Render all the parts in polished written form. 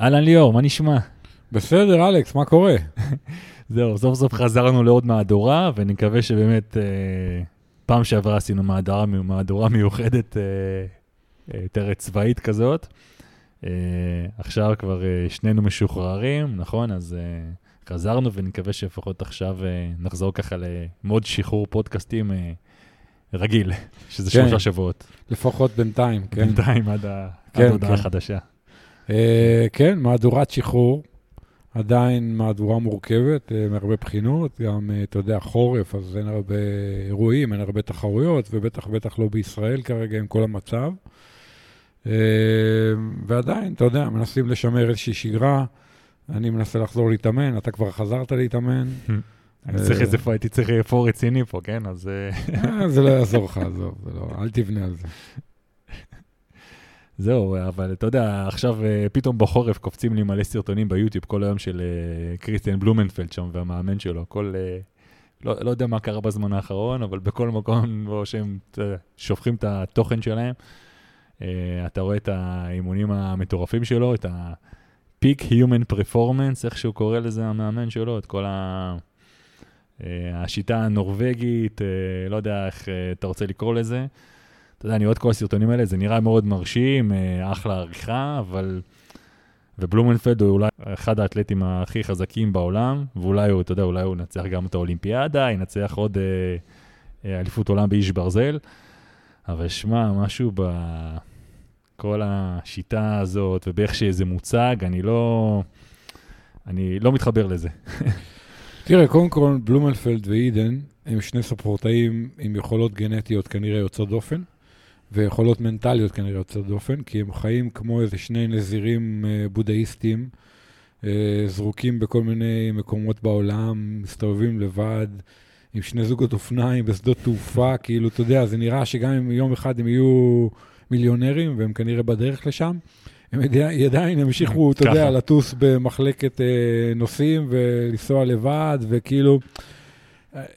אהלן ליאור, מה נשמע? בסדר, אלכס, מה קורה? זהו, סוף סוף חזרנו לעוד מהדורה, ונקווה שבאמת פעם שעברה עשינו מהדורה מיוחדת, תרת צבאית כזאת. עכשיו כבר שנינו משוחררים, נכון? אז חזרנו, ונקווה שפחות עכשיו נחזור ככה למוד שחרור פודקאסטים רגיל, שזה 3 שבועות. לפחות בינתיים, כן. בינתיים עד ההודעה החדשה. כן, מהדורת שחרור, עדיין מהדורה מורכבת, מהרבה בחינות, גם, אתה יודע, חורף, אז אין הרבה אירועים, אין הרבה תחרויות, ובטח בטח לא בישראל כרגע עם כל המצב. ועדיין, אתה יודע, מנסים לשמר איזושהי שגרה, אני מנסה לחזור להתאמן, אתה כבר חזרת להתאמן. הייתי צריך איפה רציני פה, כן? אז... זה לא יעזור לך, עזוב, אל תבנה על זה. זהו, אבל אתה יודע, עכשיו פתאום בחורף קופצים לי מלא סרטונים ביוטיוב כל היום של קריסטיאן בלומנפלד שם והמאמן שלו, כל... לא יודע מה קרה בזמן האחרון, אבל בכל מקום שהם שופכים את התוכן שלהם, אתה רואה את האימונים המטורפים שלו, את ה-peak human performance, איך שהוא קורא לזה המאמן שלו, את כל השיטה הנורבגית, לא יודע איך אתה רוצה לקרוא לזה, אתה יודע, אני עוד כל הסרטונים האלה, זה נראה מאוד מרשים, אחלה עריכה, אבל... ובלומנפלד הוא אולי אחד האתלטים הכי חזקים בעולם, ואולי הוא, אתה יודע, אולי הוא נצח גם את האולימפיאדה, ינצח עוד אליפות עולם באיש ברזל, אבל שמע, משהו בכל השיטה הזאת, ובאיך שזה מוצג, אני לא מתחבר לזה. תראה, קודם כל, בלומנפלד ואידן, הם שני ספורטאים עם יכולות גנטיות כנראה יוצאות דופן, ויכולות מנטליות כנראה יוצאות דופן, כי הם חיים כמו איזה שני נזירים בודהיסטים, זרוקים בכל מיני מקומות בעולם, מסתובבים לבד, עם שני זוגות אופניים, בשדות תעופה, כאילו, אתה יודע, זה נראה שגם אם יום אחד הם יהיו מיליונרים, והם כנראה בדרך לשם, הם עדיין המשיכו, אתה יודע, לטוס במחלקת נוסעים, ולנסוע לבד, וכאילו,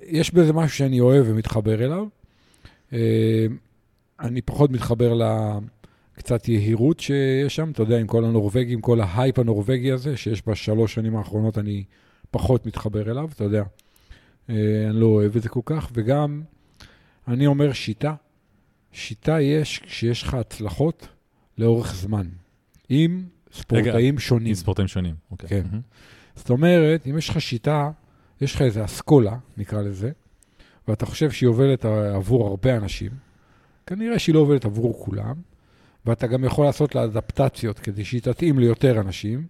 יש בזה משהו שאני אוהב ומתחבר אליו, אני פחות מתחבר לקצת יהירות שיש שם, אתה יודע, עם כל הנורווגים, כל ההייפ הנורווגי הזה, שיש ב3 שנים האחרונות, אני פחות מתחבר אליו, אתה יודע. אני לא אוהב את זה כל כך, וגם אני אומר שיטה. שיטה יש כשיש לך הצלחות לאורך זמן, עם ספורטאים שונים. עם ספורטאים שונים, אוקיי. כן. זאת אומרת, אם יש לך שיטה, יש לך איזו אסכולה, נקרא לזה, ואתה חושב שהיא עובדת עבור הרבה אנשים, כנראה שהיא לא עובדת עבור כולם, ואתה גם יכול לעשות לה אדפטציות כדי שהיא תתאים ליותר אנשים,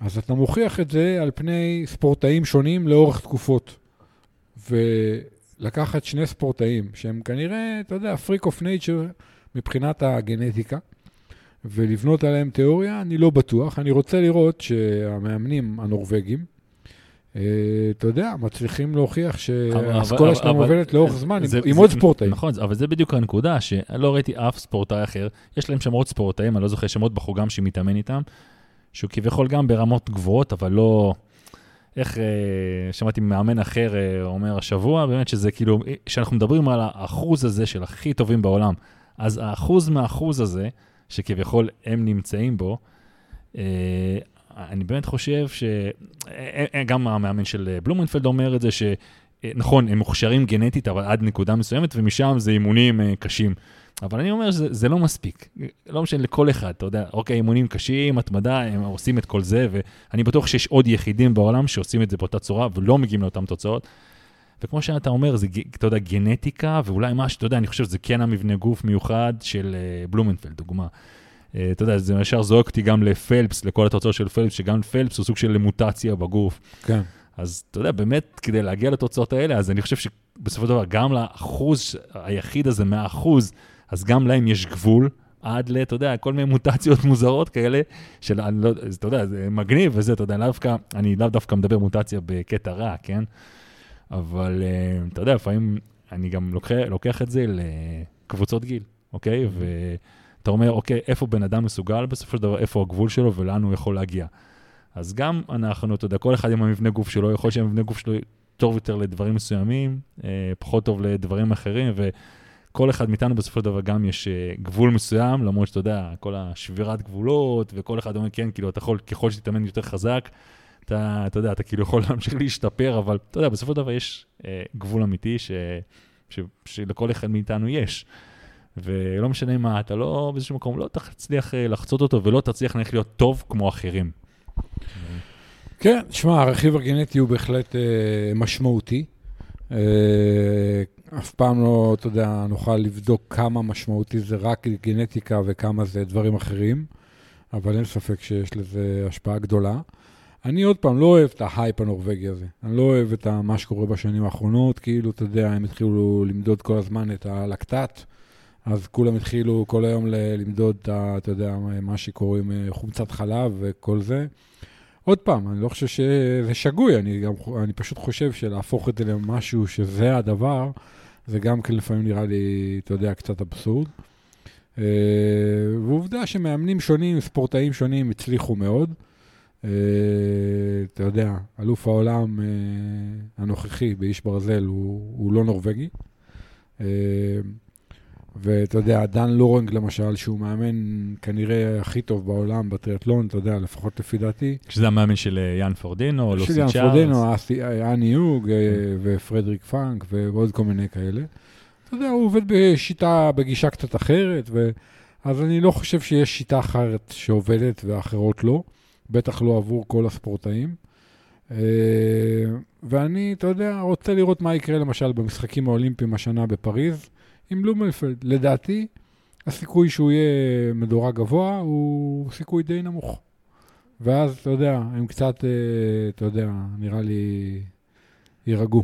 אז אתה מוכיח את זה על פני ספורטאים שונים לאורך תקופות. ולקחת שני ספורטאים, שהם כנראה, אתה יודע, freak of nature מבחינת הגנטיקה, ולבנות עליהם תיאוריה, אני לא בטוח. אני רוצה לראות שהמאמנים הנורווגים, אתה יודע, מצליחים להוכיח שהסכולה שלנו עובדת לאורך זמן עם עוד ספורטאים. נכון, אבל זה בדיוק הנקודה, שלא ראיתי אף ספורטאי אחר. יש להם שם עוד ספורטאים, אני לא זוכר, שם עוד בחור גם שמתאמן איתם, שהוא כביכול גם ברמות גבוהות, אבל לא... איך שמעתי מאמן אחר אומר השבוע, באמת שזה כאילו, שאנחנו מדברים על האחוז הזה של הכי טובים בעולם, אז האחוז מהאחוז הזה, שכביכול הם נמצאים בו, אני באמת חושב שגם המאמן של בלומנפלד אומר את זה, שנכון, הם מוכשרים גנטית, אבל עד נקודה מסוימת, ומשם זה אימונים קשים. אבל אני אומר שזה לא מספיק. לא משנה לכל אחד, אתה יודע, אוקיי, אימונים קשים, התמדה, הם עושים את כל זה, ואני בטוח שיש עוד יחידים בעולם שעושים את זה באותה צורה, ולא מגיעים לאותן תוצאות. וכמו שאתה אומר, זה, אתה יודע, גנטיקה, ואולי משהו, אתה יודע, אני חושב שזה כן המבנה גוף מיוחד של בלומנפלד, דוגמה. אתה יודע, זה ישר זועק אותי גם לפלפס, לכל התוצאות של פלפס, שגם פלפס הוא סוג של מוטציה בגוף. כן. אז אתה יודע, באמת, כדי להגיע לתוצאות האלה, אז אני חושב שבסופו של דבר, גם לאחוז היחיד הזה, 100%, אז גם להם יש גבול, עד ל, אתה יודע, כל מיני מוטציות מוזרות כאלה, של, אתה יודע, זה מגניב וזה, אתה יודע, אני לאו דווקא מדבר מוטציה בקטע רע, כן? אבל, אתה יודע, לפעמים אני גם לוקח את זה לקבוצות גיל, אוקיי? ואתה אומר, אוקיי, איפה בן אדם מסוגל בסופו של דבר, איפה הגבול שלו ולאן הוא יכול להגיע? אז גם אנחנו, אתה יודע, כל אחד עם המבנה גוף שלו, יכול שהמבנה גוף שלו טוב יותר לדברים מסוימים, פחות טוב לדברים אחרים, כל אחד מאיתנו בסופו של דבר גם יש גבול מסוים, למרות שאתה יודע, כל השבירת גבולות, וכל אחד אומר, כן, כאילו, אתה יכול, ככל שתתאמן יותר חזק, אתה יודע, אתה כאילו יכול להמשיך להשתפר, אבל אתה יודע, בסופו של דבר יש גבול אמיתי שלכל אחד מאיתנו יש. ולא משנה מה, אתה לא, באיזשהו מקום, לא תצליח לחצות אותו, ולא תצליח נלך להיות טוב כמו אחרים. כן, תשמע, הרכיב הגנטי הוא בהחלט משמעותי. אף פעם לא, אתה יודע, נוכל לבדוק כמה משמעותי זה רק גנטיקה וכמה זה דברים אחרים, אבל אין ספק שיש לזה השפעה גדולה. אני עוד פעם לא אוהב את ההייפ הנורווגי הזה. אני לא אוהב את מה שקורה בשנים האחרונות, כאילו, אתה יודע, הם התחילו למדוד כל הזמן את הלקטט, אז כולם התחילו כל היום למדוד, אתה יודע, מה שקוראים חומצת חלב וכל זה. עוד פעם, אני לא חושב שזה שגוי, אני פשוט חושב שלהפוך את זה למשהו שזה הדבר, זה גם כן לפעמים נראה לי, אתה יודע, קצת אבסורד. ועובדה שמאמנים שונים, ספורטאים שונים, הצליחו מאוד. אתה יודע, אלוף העולם הנוכחי באיש ברזל, הוא לא נורווגי. ואתה יודע, דן לורנג למשל, שהוא מאמן כנראה הכי טוב בעולם בטריאתלון, אתה יודע, לפחות לפי דעתי. שזה המאמן של יין פורדינו, לוסי צ'ארס. של יין פורדינו, הניוג ופרדריק פאנק ועוד כל מיני כאלה. אתה יודע, הוא עובד בשיטה, בגישה קצת אחרת, אז אני לא חושב שיש שיטה אחרת שעובדת ואחרות לא, בטח לא עבור כל הספורטאים. ואני, אתה יודע, רוצה לראות מה יקרה למשל במשחקים האולימפיים השנה בפריז, עם בלומנפלד, לדעתי, הסיכוי שהוא יהיה מדורג גבוה, הוא סיכוי די נמוך. ואז, אתה יודע, הם קצת, אתה יודע, נראה לי, יירגעו.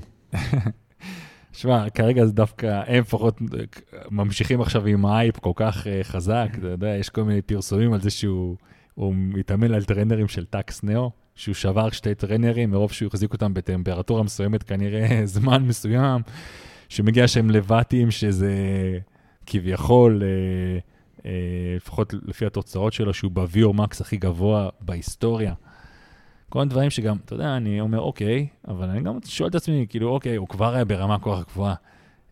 שמה, כרגע זה דווקא, הם פחות ממשיכים עכשיו עם האייפ כל כך חזק, אתה יודע, יש כל מיני פרסומים על זה שהוא מתאמן על טריינרים של טאקס נאו, שהוא שבר שתי טריינרים, מרוב שהוא יחזיק אותם בטמפרטורה מסוימת, כנראה זמן מסוים, שמגיע שהם לבטים, שזה כביכול, לפחות לפי התוצאות שלו, שהוא ב-VO-MAX הכי גבוה בהיסטוריה. כל הדברים שגם, אתה יודע, אני אומר, אוקיי, אבל אני גם שואל את עצמי, כאילו, אוקיי, הוא כבר היה ברמה כוח גבוהה.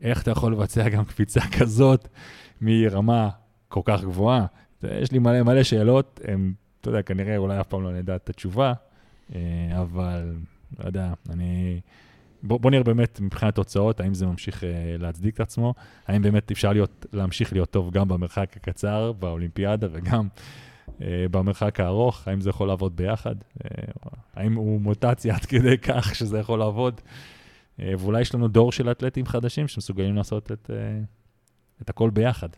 איך אתה יכול לבצע גם קפיצה כזאת מרמה כל כך גבוהה? יש לי מלא מלא שאלות, אתה יודע, כנראה אולי אף פעם לא נדע את התשובה, אבל, לא יודע, אני... בוא נראה באמת מבחינת התוצאות, האם זה ממשיך להצדיק את עצמו, האם באמת אפשר להמשיך להיות טוב גם במרחק הקצר, באולימפיאדה, וגם במרחק הארוך, האם זה יכול לעבוד ביחד, האם הוא מוטציה עד כדי כך שזה יכול לעבוד, ואולי יש לנו דור של אתלטים חדשים שמסוגלים לעשות את הכל ביחד.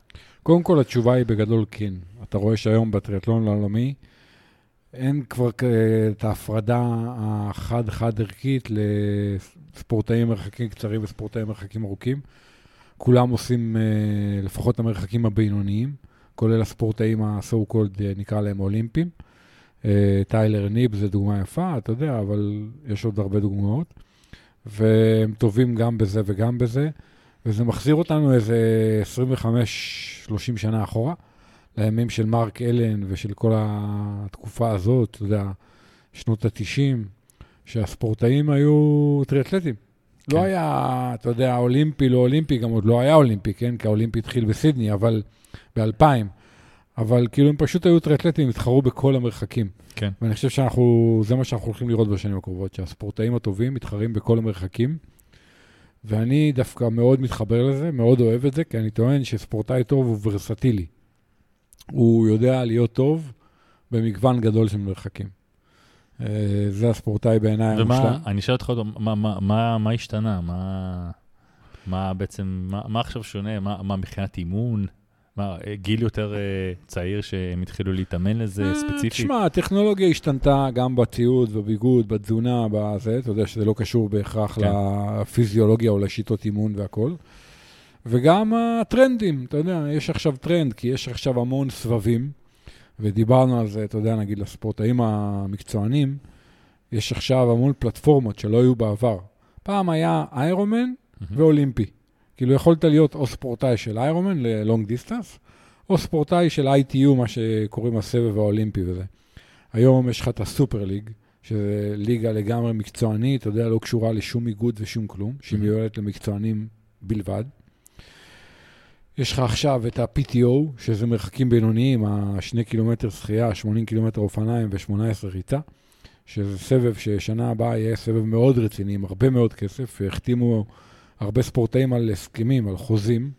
קודם כל התשובה היא בגדול כן. אתה רואה שהיום בטריאתלון העולמי, אין כבר את ההפרדה החד-חד ערכית לספורטאים מרחקים קצרים וספורטאים מרחקים ארוכים. כולם עושים לפחות המרחקים הבינוניים, כולל הספורטאים ה-so-called, נקרא להם אולימפיים. טיילר ניב זה דוגמה יפה, אתה יודע, אבל יש עוד הרבה דוגמאות. והם טובים גם בזה וגם בזה, וזה מחזיר אותנו איזה 25-30 שנה אחורה. לימים של מרק אלן ושל כל התקופה הזאת, אתה יודע, שנות ה-90, שהספורטאים היו טריאתלטים. כן. לא היה, אתה יודע, אולימפי, לא אולימפי, גם עוד לא היה אולימפי, כן? כי האולימפי התחיל בסידני, אבל ב-2000. אבל כאילו הם פשוט היו טריאתלטים, התחרו בכל המרחקים. כן. ואני חושב זה מה שאנחנו הולכים לראות בשנים הקרובות, שהספורטאים הטובים מתחרים בכל המרחקים. ואני דווקא מאוד מתחבר לזה, מאוד אוהב את זה, כי אני טוען שספורטאי טוב הוא ורסטילי. הוא יודע להיות טוב במגוון גדול של מרחקים. זה הספורטאי בעיניי המושלם. אני שואל אותך, מה השתנה? מה בעצם, מה עכשיו שונה? מה מבחינת אימון? גיל יותר צעיר שהם התחילו להתאמן לזה ספציפית? תשמע, הטכנולוגיה השתנתה גם בציוד וביגוד, בתזונה, בזה. אתה יודע שזה לא קשור בהכרח לפיזיולוגיה או לשיטות אימון והכל. וגם הטרנדים, אתה יודע, יש עכשיו טרנד, כי יש עכשיו המון סבבים, ודיברנו על זה, אתה יודע, נגיד לספורטאים המקצוענים, יש עכשיו המון פלטפורמות שלא היו בעבר. פעם היה איירומן ואולימפי. כאילו יכולת להיות או ספורטאי של איירומן ללונג דיסטנס, או ספורטאי של ITU, מה שקוראים הסבב האולימפי וזה. היום יש לך את הסופר ליג, שזה ליגה לגמרי מקצוענית, אתה יודע, לא קשורה לשום איגוד ושום כלום, שהיא מיועדת למקצוענים בלבד. יש לך עכשיו את ה-PTO, שזה מרחקים בינוניים, ה-2 קילומטר שחייה, 80 קילומטר אופניים ו-18 ריצה, שזה סבב ששנה הבאה יהיה סבב מאוד רציני, עם הרבה מאוד כסף, והחתימו הרבה ספורטאים על הסכמים, על חוזים,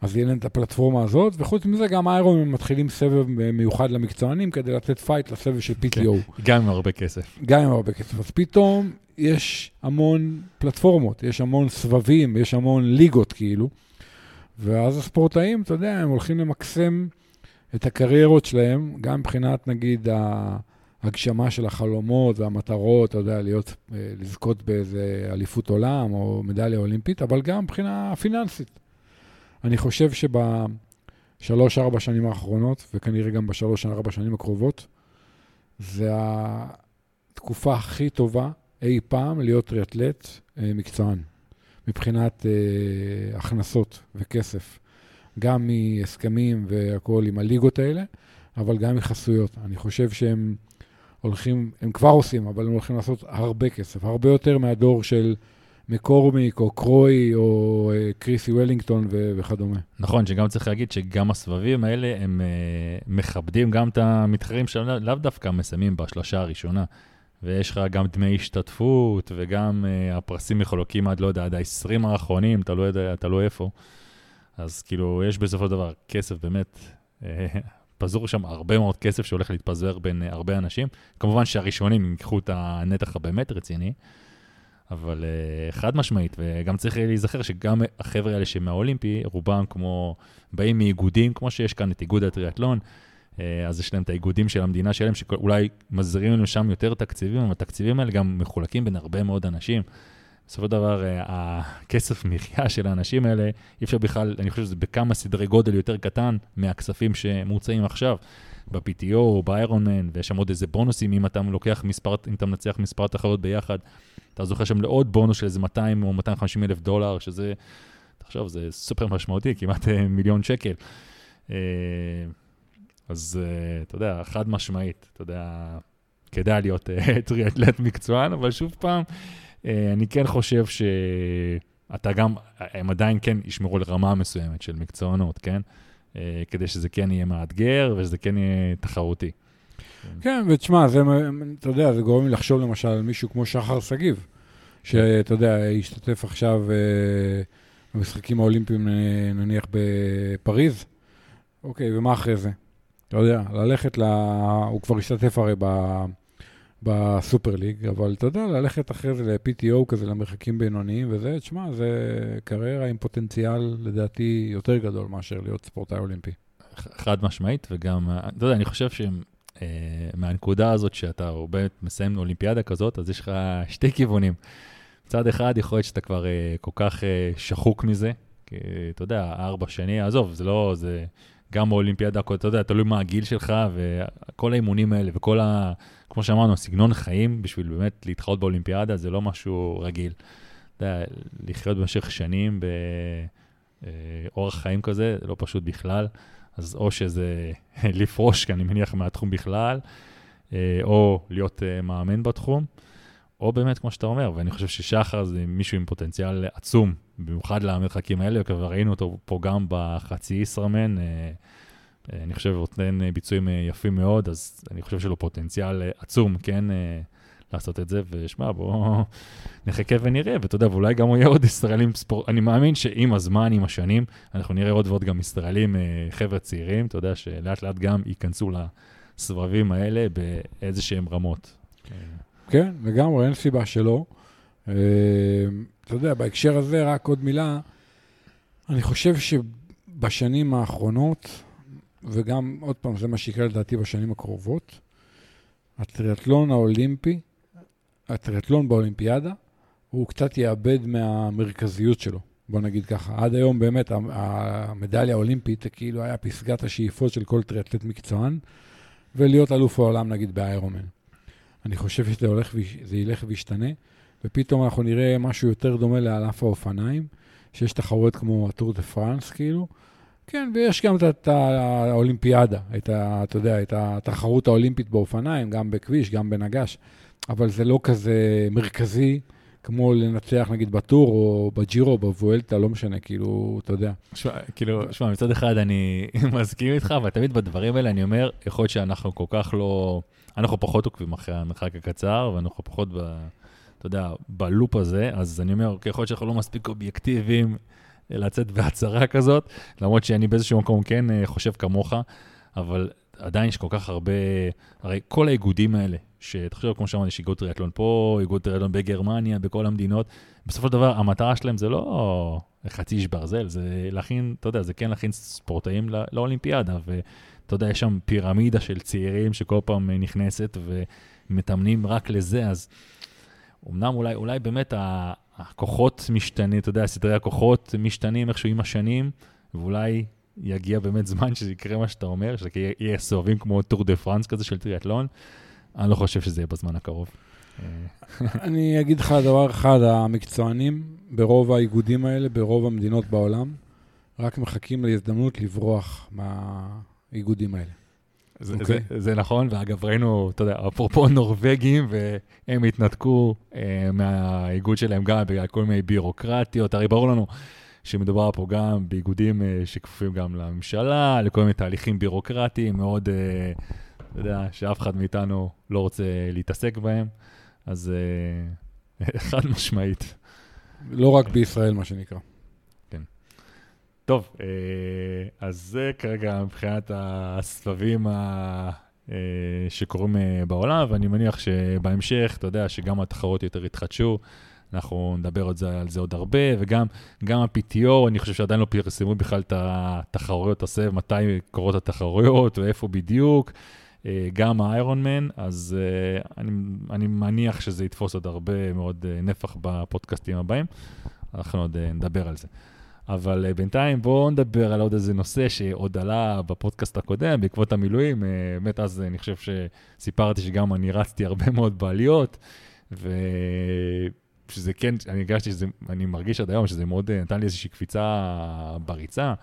אז יהיה להם את הפלטפורמה הזאת, וחוץ מזה גם איירון הם מתחילים סבב מיוחד למקצוענים, כדי לתת פייט לסבב של PTO. גם עם הרבה כסף. גם עם הרבה כסף. אז פתאום יש המון פלטפורמות, יש המון סבבים, יש המון ליגות כאילו, ואז הספורטאים, אתה יודע, הם הולכים למקסם את הקריירות שלהם, גם מבחינת, נגיד, ההגשמה של החלומות והמטרות, אתה יודע, לזכות באיזה אליפות עולם או מדליה אולימפית, אבל גם מבחינה פיננסית. אני חושב שב3-4 שנים האחרונות, וכנראה גם ב3-4 שנים הקרובות, זה התקופה הכי טובה אי פעם להיות טריאתלט מקצוען. מבחינת הכנסות וכסף, גם מהסכמים והכל עם הליגות האלה, אבל גם מחסויות. אני חושב שהם הולכים, הם כבר עושים, אבל הם הולכים לעשות הרבה כסף, הרבה יותר מהדור של מקורמיק או קרוי או קריסי וולינגטון וכדומה. נכון, שגם צריך להגיד שגם הסבבים האלה הם מכבדים גם את המתחרים שלאו דווקא מסיימים בשלושה הראשונה. ויש לך גם דמי השתתפות, וגם הפרסים מחולקים עד, לא יודע, עד ה-20 האחרונים, אתה לא איפה. אז כאילו, יש בסופו של דבר כסף באמת, פזור שם הרבה מאוד כסף שהולך להתפזר בין הרבה אנשים. כמובן שהראשונים ייקחו את הנתח הבאמת רציני, אבל חד משמעית, וגם צריך להיזכר שגם החבר'ה האלה שמהאולימפי, רובם כמו, באים מאיגודים, כמו שיש כאן את איגוד הטריאטלון, אז יש להם את האיגודים של המדינה שלהם, שאולי מזרים לנו שם יותר תקציבים, אבל התקציבים האלה גם מחולקים בין הרבה מאוד אנשים. בסופו של דבר, הכסף מחייה של האנשים האלה, אי אפשר בכלל, אני חושב שזה בכמה סדרי גודל יותר קטן, מהכספים שמוצאים עכשיו, ב-PTO או ב-Ironman, ויש שם עוד איזה בונוסים, אם אתה לוקח מספר, אם אתה מנצח מספר תחרות ביחד, אתה זוכה שם לעוד בונוס של איזה 200 או 250 אלף דולר, שזה, תחשוב, זה סופר משמעותי, כמעט מיליון שקל. אז אתה יודע, חד משמעית, אתה יודע, כדאי להיות טריאתלט מקצוען, אבל שוב פעם, אני כן חושב שאתה גם, הם עדיין כן ישמרו לרמה מסוימת של מקצוענות, כן? כדי שזה כן יהיה מאתגר, ושזה כן יהיה תחרותי. כן, ותשמע, אתה יודע, זה גורם לחשוב למשל על מישהו כמו שחר סגיב, שאתה יודע, השתתף עכשיו במשחקים האולימפיים, נניח בפריז, אוקיי, ומה אחרי זה? אתה יודע, ללכת הוא כבר השתתף הרי בסופר ליג, אבל אתה יודע, ללכת אחרי זה ל-PTO כזה, למרחקים בינוניים וזה, תשמע, זה קריירה עם פוטנציאל, לדעתי, יותר גדול מאשר להיות ספורטאי אולימפי. חד משמעית, וגם, אתה יודע, אני חושב שמהנקודה הזאת שאתה באמת מסיים אולימפיאדה כזאת, אז יש לך שתי כיוונים. מצד אחד, יכול להיות שאתה כבר כל כך שחוק מזה, כי אתה יודע, 4 שנים, עזוב, זה לא, זה גם באולימפיאדה, אתה יודע, תלוי מה הגיל שלך, וכל האימונים האלה, וכל כמו שאמרנו, סגנון חיים, בשביל באמת להתחרות באולימפיאדה, זה לא משהו רגיל. אתה יודע, לחיות במשך שנים, באורח חיים כזה, לא פשוט בכלל, אז או שזה לפרוש, כי אני מניח מהתחום בכלל, או להיות מאמן בתחום, או באמת, כמו שאתה אומר, ואני חושב ששחר זה מישהו עם פוטנציאל עצום, במיוחד למרחקים האלה, כבר ראינו אותו פה גם בחצי ישראמן, אני חושב אותן ביצועים יפים מאוד, אז אני חושב שלו פוטנציאל עצום, כן, לעשות את זה, ושמע, בואו נחכה ונראה, ואתה יודע, ואולי גם יהיה עוד ישראלים, אני מאמין שעם הזמן, עם השנים, אנחנו נראה עוד ועוד גם ישראלים, חבר'ה צעירים, אתה יודע, שלאט לאט גם ייכנסו לסבבים האלה, באיזה שהם רמות. כן, לגמרי, אין סיבה שלא. אתה יודע, בהקשר הזה, רק עוד מילה, אני חושב שבשנים האחרונות, וגם עוד פעם, זה מה שיקרה לדעתי בשנים הקרובות, הטריאטלון האולימפי, הטריאטלון באולימפיאדה, הוא קצת יאבד מהמרכזיות שלו, בוא נגיד ככה. עד היום באמת המדליה האולימפית כאילו היה פסגת השאיפות של כל טריאטלט מקצוען, ולהיות אלוף העולם נגיד באיירומן. אני חושב שזה ילך וישתנה, ופתאום אנחנו נראה משהו יותר דומה לענף האופניים, שיש תחרויות כמו הטור דה פרנס, כאילו. כן, ויש גם את האולימפיאדה, אתה יודע, את התחרות האולימפית באופניים, גם בכביש, גם בנגש, אבל זה לא כזה מרכזי, כמו לנצח נגיד בטור או בג'ירו, בוולטה, לא משנה, כאילו, אתה יודע. שמע, מצד אחד אני מסכים איתך, אבל תמיד בדברים האלה אני אומר, יכול להיות שאנחנו כל כך לא, אנחנו פחות עוקבים אחרי המרחק הקצר, ואנחנו פחות, אתה יודע, בלופ הזה, אז אני אומר, יכול להיות שאנחנו לא מספיק אובייקטיביים לצאת בהצהרה כזאת, למרות שאני באיזשהו מקום כן חושב כמוך, אבל עדיין יש כל כך הרבה, הרי כל האיגודים האלה, שתחשוב, כמו שאמרתי, יש איגוד טריאתלון פה, איגוד טריאתלון בגרמניה, בכל המדינות, בסופו של דבר, המטרה שלהם זה לא חצי שברזל, זה להכין, אתה יודע, זה כן להכין ספורטאים לאולימפיאדה, ואתה יודע, יש שם פירמידה של צעירים שכל פעם נכנסת ומתאמנים רק לזה, אז אמנם אולי באמת הכוחות משתנים, אתה יודע, סדרי הכוחות משתנים איכשהו עם השנים, ואולי יגיע באמת זמן שזה יקרה מה שאתה אומר, שזה יהיה סובבים כמו טור דה פרנס כזה של טריאתלון, אני לא חושב שזה יהיה בזמן הקרוב. אני אגיד לך דבר אחד, המקצוענים ברוב האיגודים האלה, ברוב המדינות בעולם, רק מחכים להזדמנות לברוח מהאיגודים האלה. זה נכון, ואגב ראינו, אתה יודע, אפרופו נורווגים, והם התנתקו מהאיגוד שלהם גם בגלל כל מיני בירוקרטיות, הרי ברור לנו שמדובר פה גם באיגודים שכפופים גם לממשלה, לכל מיני תהליכים בירוקרטיים מאוד, אתה יודע, שאף אחד מאיתנו לא רוצה להתעסק בהם, אז חד משמעית. לא רק בישראל, מה שנקרא. כן. טוב, אז זה כרגע מבחינת הסבבים שקורים בעולם, ואני מניח שבהמשך, אתה יודע, שגם התחרות יותר התחדשו, אנחנו נדבר על זה עוד הרבה, וגם ה-PTO, אני חושב שעדיין לא פרסמו בכלל את התחרויות, מתי קורות התחרויות ואיפה בדיוק, גם ה-Ironman, אז אני מניח שזה יתפוס עוד הרבה מאוד נפח בפודקאסטים הבאים, אנחנו עוד נדבר על זה. אבל בינתיים בואו נדבר על עוד איזה נושא שעוד עלה בפודקאסט הקודם, בעקבות המילואים, באמת אז אני חושב שסיפרתי שגם אני רצתי הרבה מאוד בעליות, שזה כן, אני הגשתי שזה, אני מרגיש עד היום שזה מאוד נתן לי איזושהי קפיצה בריצה,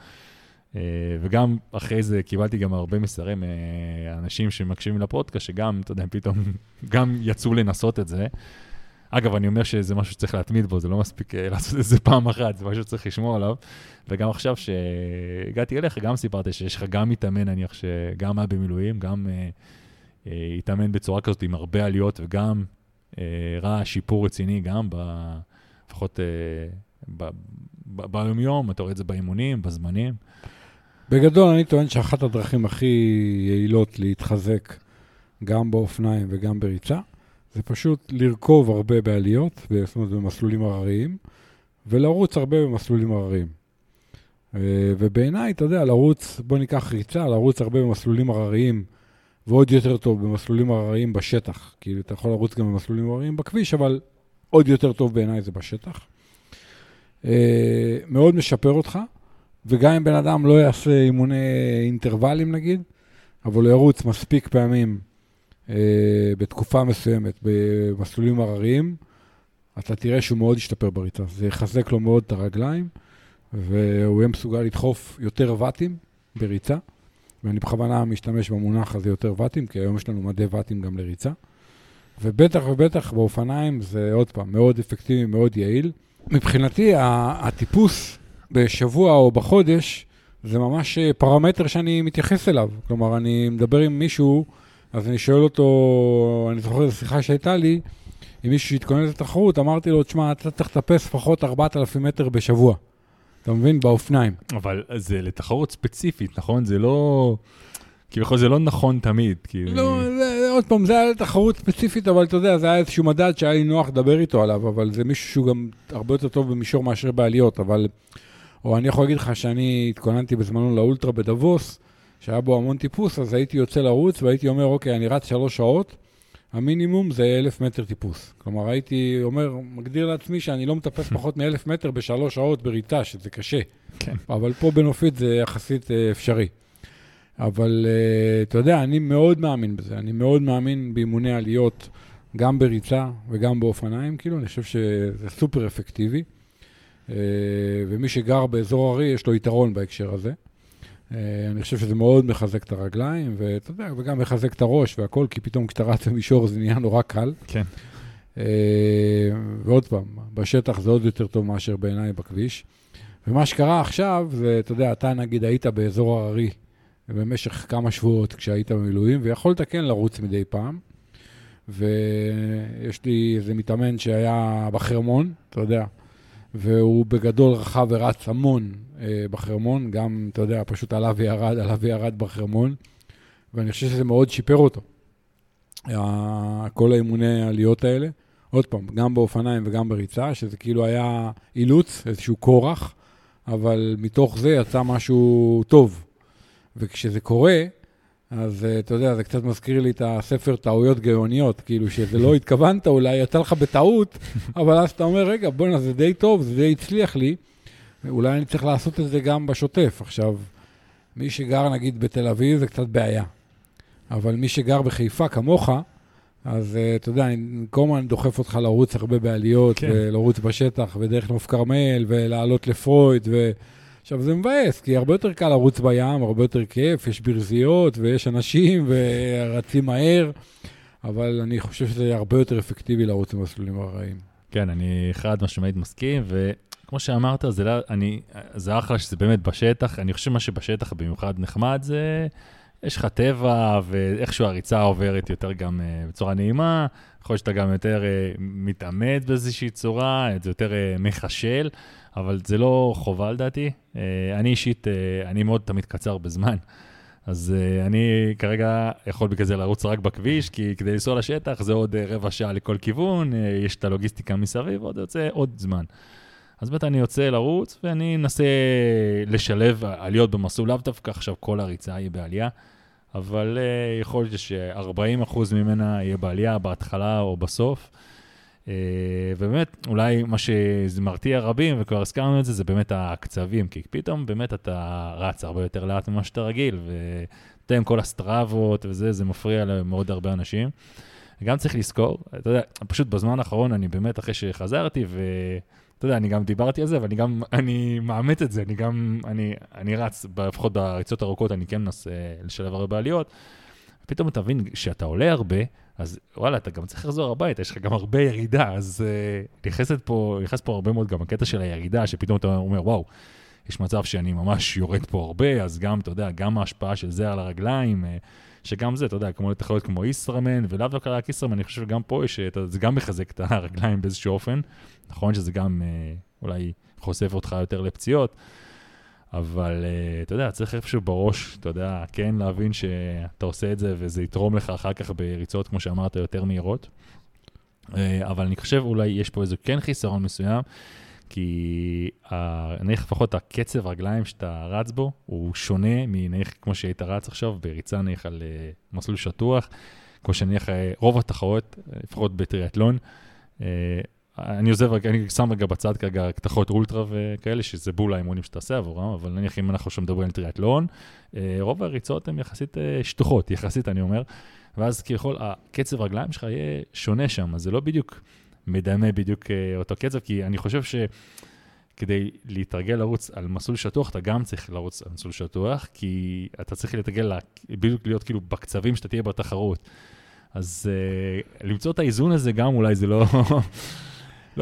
וגם אחרי זה קיבלתי גם הרבה מסרים, אנשים שמקשיבים לפודקאסט, שגם, אתה יודע, פתאום גם יצאו לנסות את זה. אגב, אני אומר שזה משהו שצריך להתמיד בו, זה לא מספיק לעשות את זה פעם אחת, זה משהו שצריך לשמוע עליו, וגם עכשיו שהגעתי אליך, גם סיפרתי שיש לך גם מתאמן, אני חושב, גם היה במילואים, גם התאמן בצורה כזאת עם הרבה עליות, וגם ראה שיפור רציני גם, לפחות ביום יום, אתה רואה את זה באימונים, בזמנים. בגדול אני טוען שאחת הדרכים הכי יעילות להתחזק גם באופניים וגם בריצה, זה פשוט לרכוב הרבה בעליות, זאת אומרת במסלולים הרריים, ולרוץ הרבה במסלולים הרריים. ובעיניי, אתה יודע, לרוץ, בוא ניקח ריצה, לרוץ הרבה במסלולים הרריים, ועוד יותר טוב במסלולים הרריים בשטח, כי אתה יכול לרוץ גם במסלולים הרריים בכביש, אבל עוד יותר טוב בעיניי זה בשטח. מאוד משפר אותך, וגם אם בן אדם לא יעשה אימוני אינטרוולים נגיד, אבל ירוץ מספיק פעמים בתקופה מסוימת במסלולים הרריים, אתה תראה שהוא מאוד ישתפר בריצה, זה יחזק לו מאוד את הרגליים, והוא יהיה מסוגל לדחוף יותר וטים בריצה, ואני בכוונה משתמש במונח הזה יותר וטים, כי היום יש לנו מדי וטים גם לריצה, ובטח ובטח באופניים זה עוד פעם מאוד אפקטיבי, מאוד יעיל. מבחינתי הטיפוס בשבוע או בחודש זה ממש פרמטר שאני מתייחס אליו, כלומר אני מדבר עם מישהו, אז אני שואל אותו, אני זוכר איזו שיחה שהייתה לי, עם מישהו שהתכונן לתחרות, אמרתי לו, תשמע, אתה צריך לטפס פחות 4,000 מטר בשבוע. אתה מבין? באופניים. אבל זה לתחרות ספציפית, נכון? זה לא, כביכול זה לא נכון תמיד. לא, עוד פעם, זה היה לתחרות ספציפית, אבל אתה יודע, זה היה איזשהו מדד שהיה לי נוח לדבר איתו עליו, אבל זה מישהו שהוא גם הרבה יותר טוב במישור מאשר בעליות, אבל, או אני יכול להגיד לך שאני התכוננתי בזמנו לאולטרה בדבוס, שהיה בו המון טיפוס, אז הייתי יוצא לרוץ, והייתי אומר, אוקיי, אני רץ 3 שעות, המינימום זה 1,000 מטר טיפוס. כלומר, הייתי אומר, מגדיר לעצמי שאני לא מטפס פחות מ1,000 מטר ב3 שעות בריטה, שזה קשה. כן. אבל פה בנופית זה יחסית אפשרי. אבל אתה יודע, אני מאוד מאמין בזה. אני מאוד מאמין באימוני עליות, גם בריצה וגם באופניים, כאילו, אני חושב שזה סופר אפקטיבי. ומי שגר באזור הרי, יש לו יתרון בהקשר הזה. אני חושב שזה מאוד מחזק את הרגליים, ואתה יודע, וגם מחזק את הראש והכל, כי פתאום כשאתה רץ במישור זה נהיה נורא קל. כן. ועוד פעם, בשטח זה עוד יותר טוב מאשר בעיניי בכביש. ומה שקרה עכשיו, זה, אתה יודע, אתה נגיד היית באזור הררי במשך כמה שבועות כשהיית במילואים, ויכולת כן לרוץ מדי פעם, ויש לי איזה מתאמן שהיה בחרמון, אתה יודע, והוא בגדול רחב ורץ המון בחרמון, גם, אתה יודע, פשוט עלה וירד בחרמון, ואני חושב שזה מאוד שיפר אותו, כל האימוני העליות האלה, עוד פעם, גם באופניים וגם בריצה, שזה כאילו היה אילוץ, איזשהו כורח, אבל מתוך זה יצא משהו טוב. וכשזה קורה, אז אתה יודע, זה קצת מזכיר לי את הספר טעויות גאוניות, כאילו שזה לא התכוונת, אולי יצא לך בטעות, אבל אז אתה אומר, רגע, בוא נה, זה די טוב, זה די הצליח לי, אולי אני צריך לעשות את זה גם בשוטף. עכשיו, מי שגר נגיד בתל אביב זה קצת בעיה, אבל מי שגר בחיפה כמוך, אז אתה יודע, כל מה אני דוחף אותך לרוץ הרבה בעליות, כן. ולרוץ בשטח, ודרך נוף כרמל, ולעלות לפרויד, עכשיו זה מבאס, כי הרבה יותר קל לרוץ בים, הרבה יותר כיף, יש ברזיות, ויש אנשים, ורצים מהר, אבל אני חושב שזה הרבה יותר אפקטיבי לרוץ במסלולים הרעים. כן, אני חד משמעית מסכים, וכמו שאמרת, זה אחלה שזה באמת בשטח, אני חושב מה שבשטח במיוחד נחמד זה... יש לך טבע, ואיכשהו הריצה עוברת יותר גם בצורה נעימה, יכול להיות שאתה גם יותר מתעמת באיזושהי צורה, זה יותר מחשל, אבל זה לא חובה לדעתי. אני אישית, אני מאוד תמיד קצר בזמן, אז אני כרגע יכול בגלל זה לרוץ רק בכביש, כי כדי לנסוע לשטח זה עוד רבע שעה לכל כיוון, יש את הלוגיסטיקה מסביב, עוד יוצא עוד זמן. אז באמת אני יוצא לרוץ, ואני אנסה לשלב עליות במסלול, לאו דווקא עכשיו כל הריצה יהיה בעלייה, אבל יכול להיות ש40% ממנה יהיה בעלייה בהתחלה או בסוף, ובאמת אולי מה שזה מרתיע רבים, וכבר הזכרנו את זה, זה באמת הקצבים, כי פתאום באמת אתה רץ הרבה יותר לאט ממה שאתה רגיל, ואתה עם כל הסטרבות וזה, זה מפריע למאוד הרבה אנשים. גם צריך לזכור, אתה יודע, פשוט בזמן האחרון אני באמת אחרי שחזרתי אתה יודע, אני גם דיברתי על זה, אבל אני מאמץ את זה, אני רץ, לפחות בריצות ארוכות, אני כן מנסה לשלב הרבה בעליות, ופתאום אתה מבין שאתה עולה הרבה, אז וואלה, אתה גם צריך לחזור הביתה, יש לך גם הרבה ירידה, אז נכנס פה הרבה מאוד גם הקטע של הירידה, שפתאום אתה אומר, וואו, יש מצב שאני ממש יורד פה הרבה, אז גם, אתה יודע, גם ההשפעה של זה על הרגליים, שגם זה, אתה יודע, כמו לתחלות כמו ישראמן, ולאו דווקא רק ישראמן, אני חושב שגם פה יש, זה גם מחזק את הרגליים באיזשהו אופן, נכון שזה גם אולי חושף אותך יותר לפציעות, אבל אתה יודע, צריך איפשהו בראש, אתה יודע, כן להבין שאתה עושה את זה, וזה יתרום לך אחר כך בריצות, כמו שאמרת, יותר מהירות, אבל אני חושב אולי יש פה איזה כן חיסרון מסוים, כי נניח לפחות הקצב הרגליים שאתה רץ בו, הוא שונה מנניח כמו שהיית רץ עכשיו, בריצה נניח על מסלול שטוח, כמו שנניח רוב התחרות, לפחות בטריאתלון, אני עוזב, אני שם רגע בצד כרגע תחרות אולטרה וכאלה, שזה בול האימונים שאתה עושה עבורם, אבל נניח אם אנחנו שמדברים על טריאתלון, רוב הריצות הן יחסית שטוחות, יחסית אני אומר, ואז ככל הקצב הרגליים שלך יהיה שונה שם, אז זה לא בדיוק... מדמה בדיוק אותו קצב, כי אני חושב שכדי להתרגל לרוץ על מסלול שטוח, אתה גם צריך לרוץ על מסלול שטוח, כי אתה צריך להתרגל בדיוק להיות כאילו בקצבים שאתה תהיה בתחרות. אז למצוא את האיזון הזה גם אולי זה לא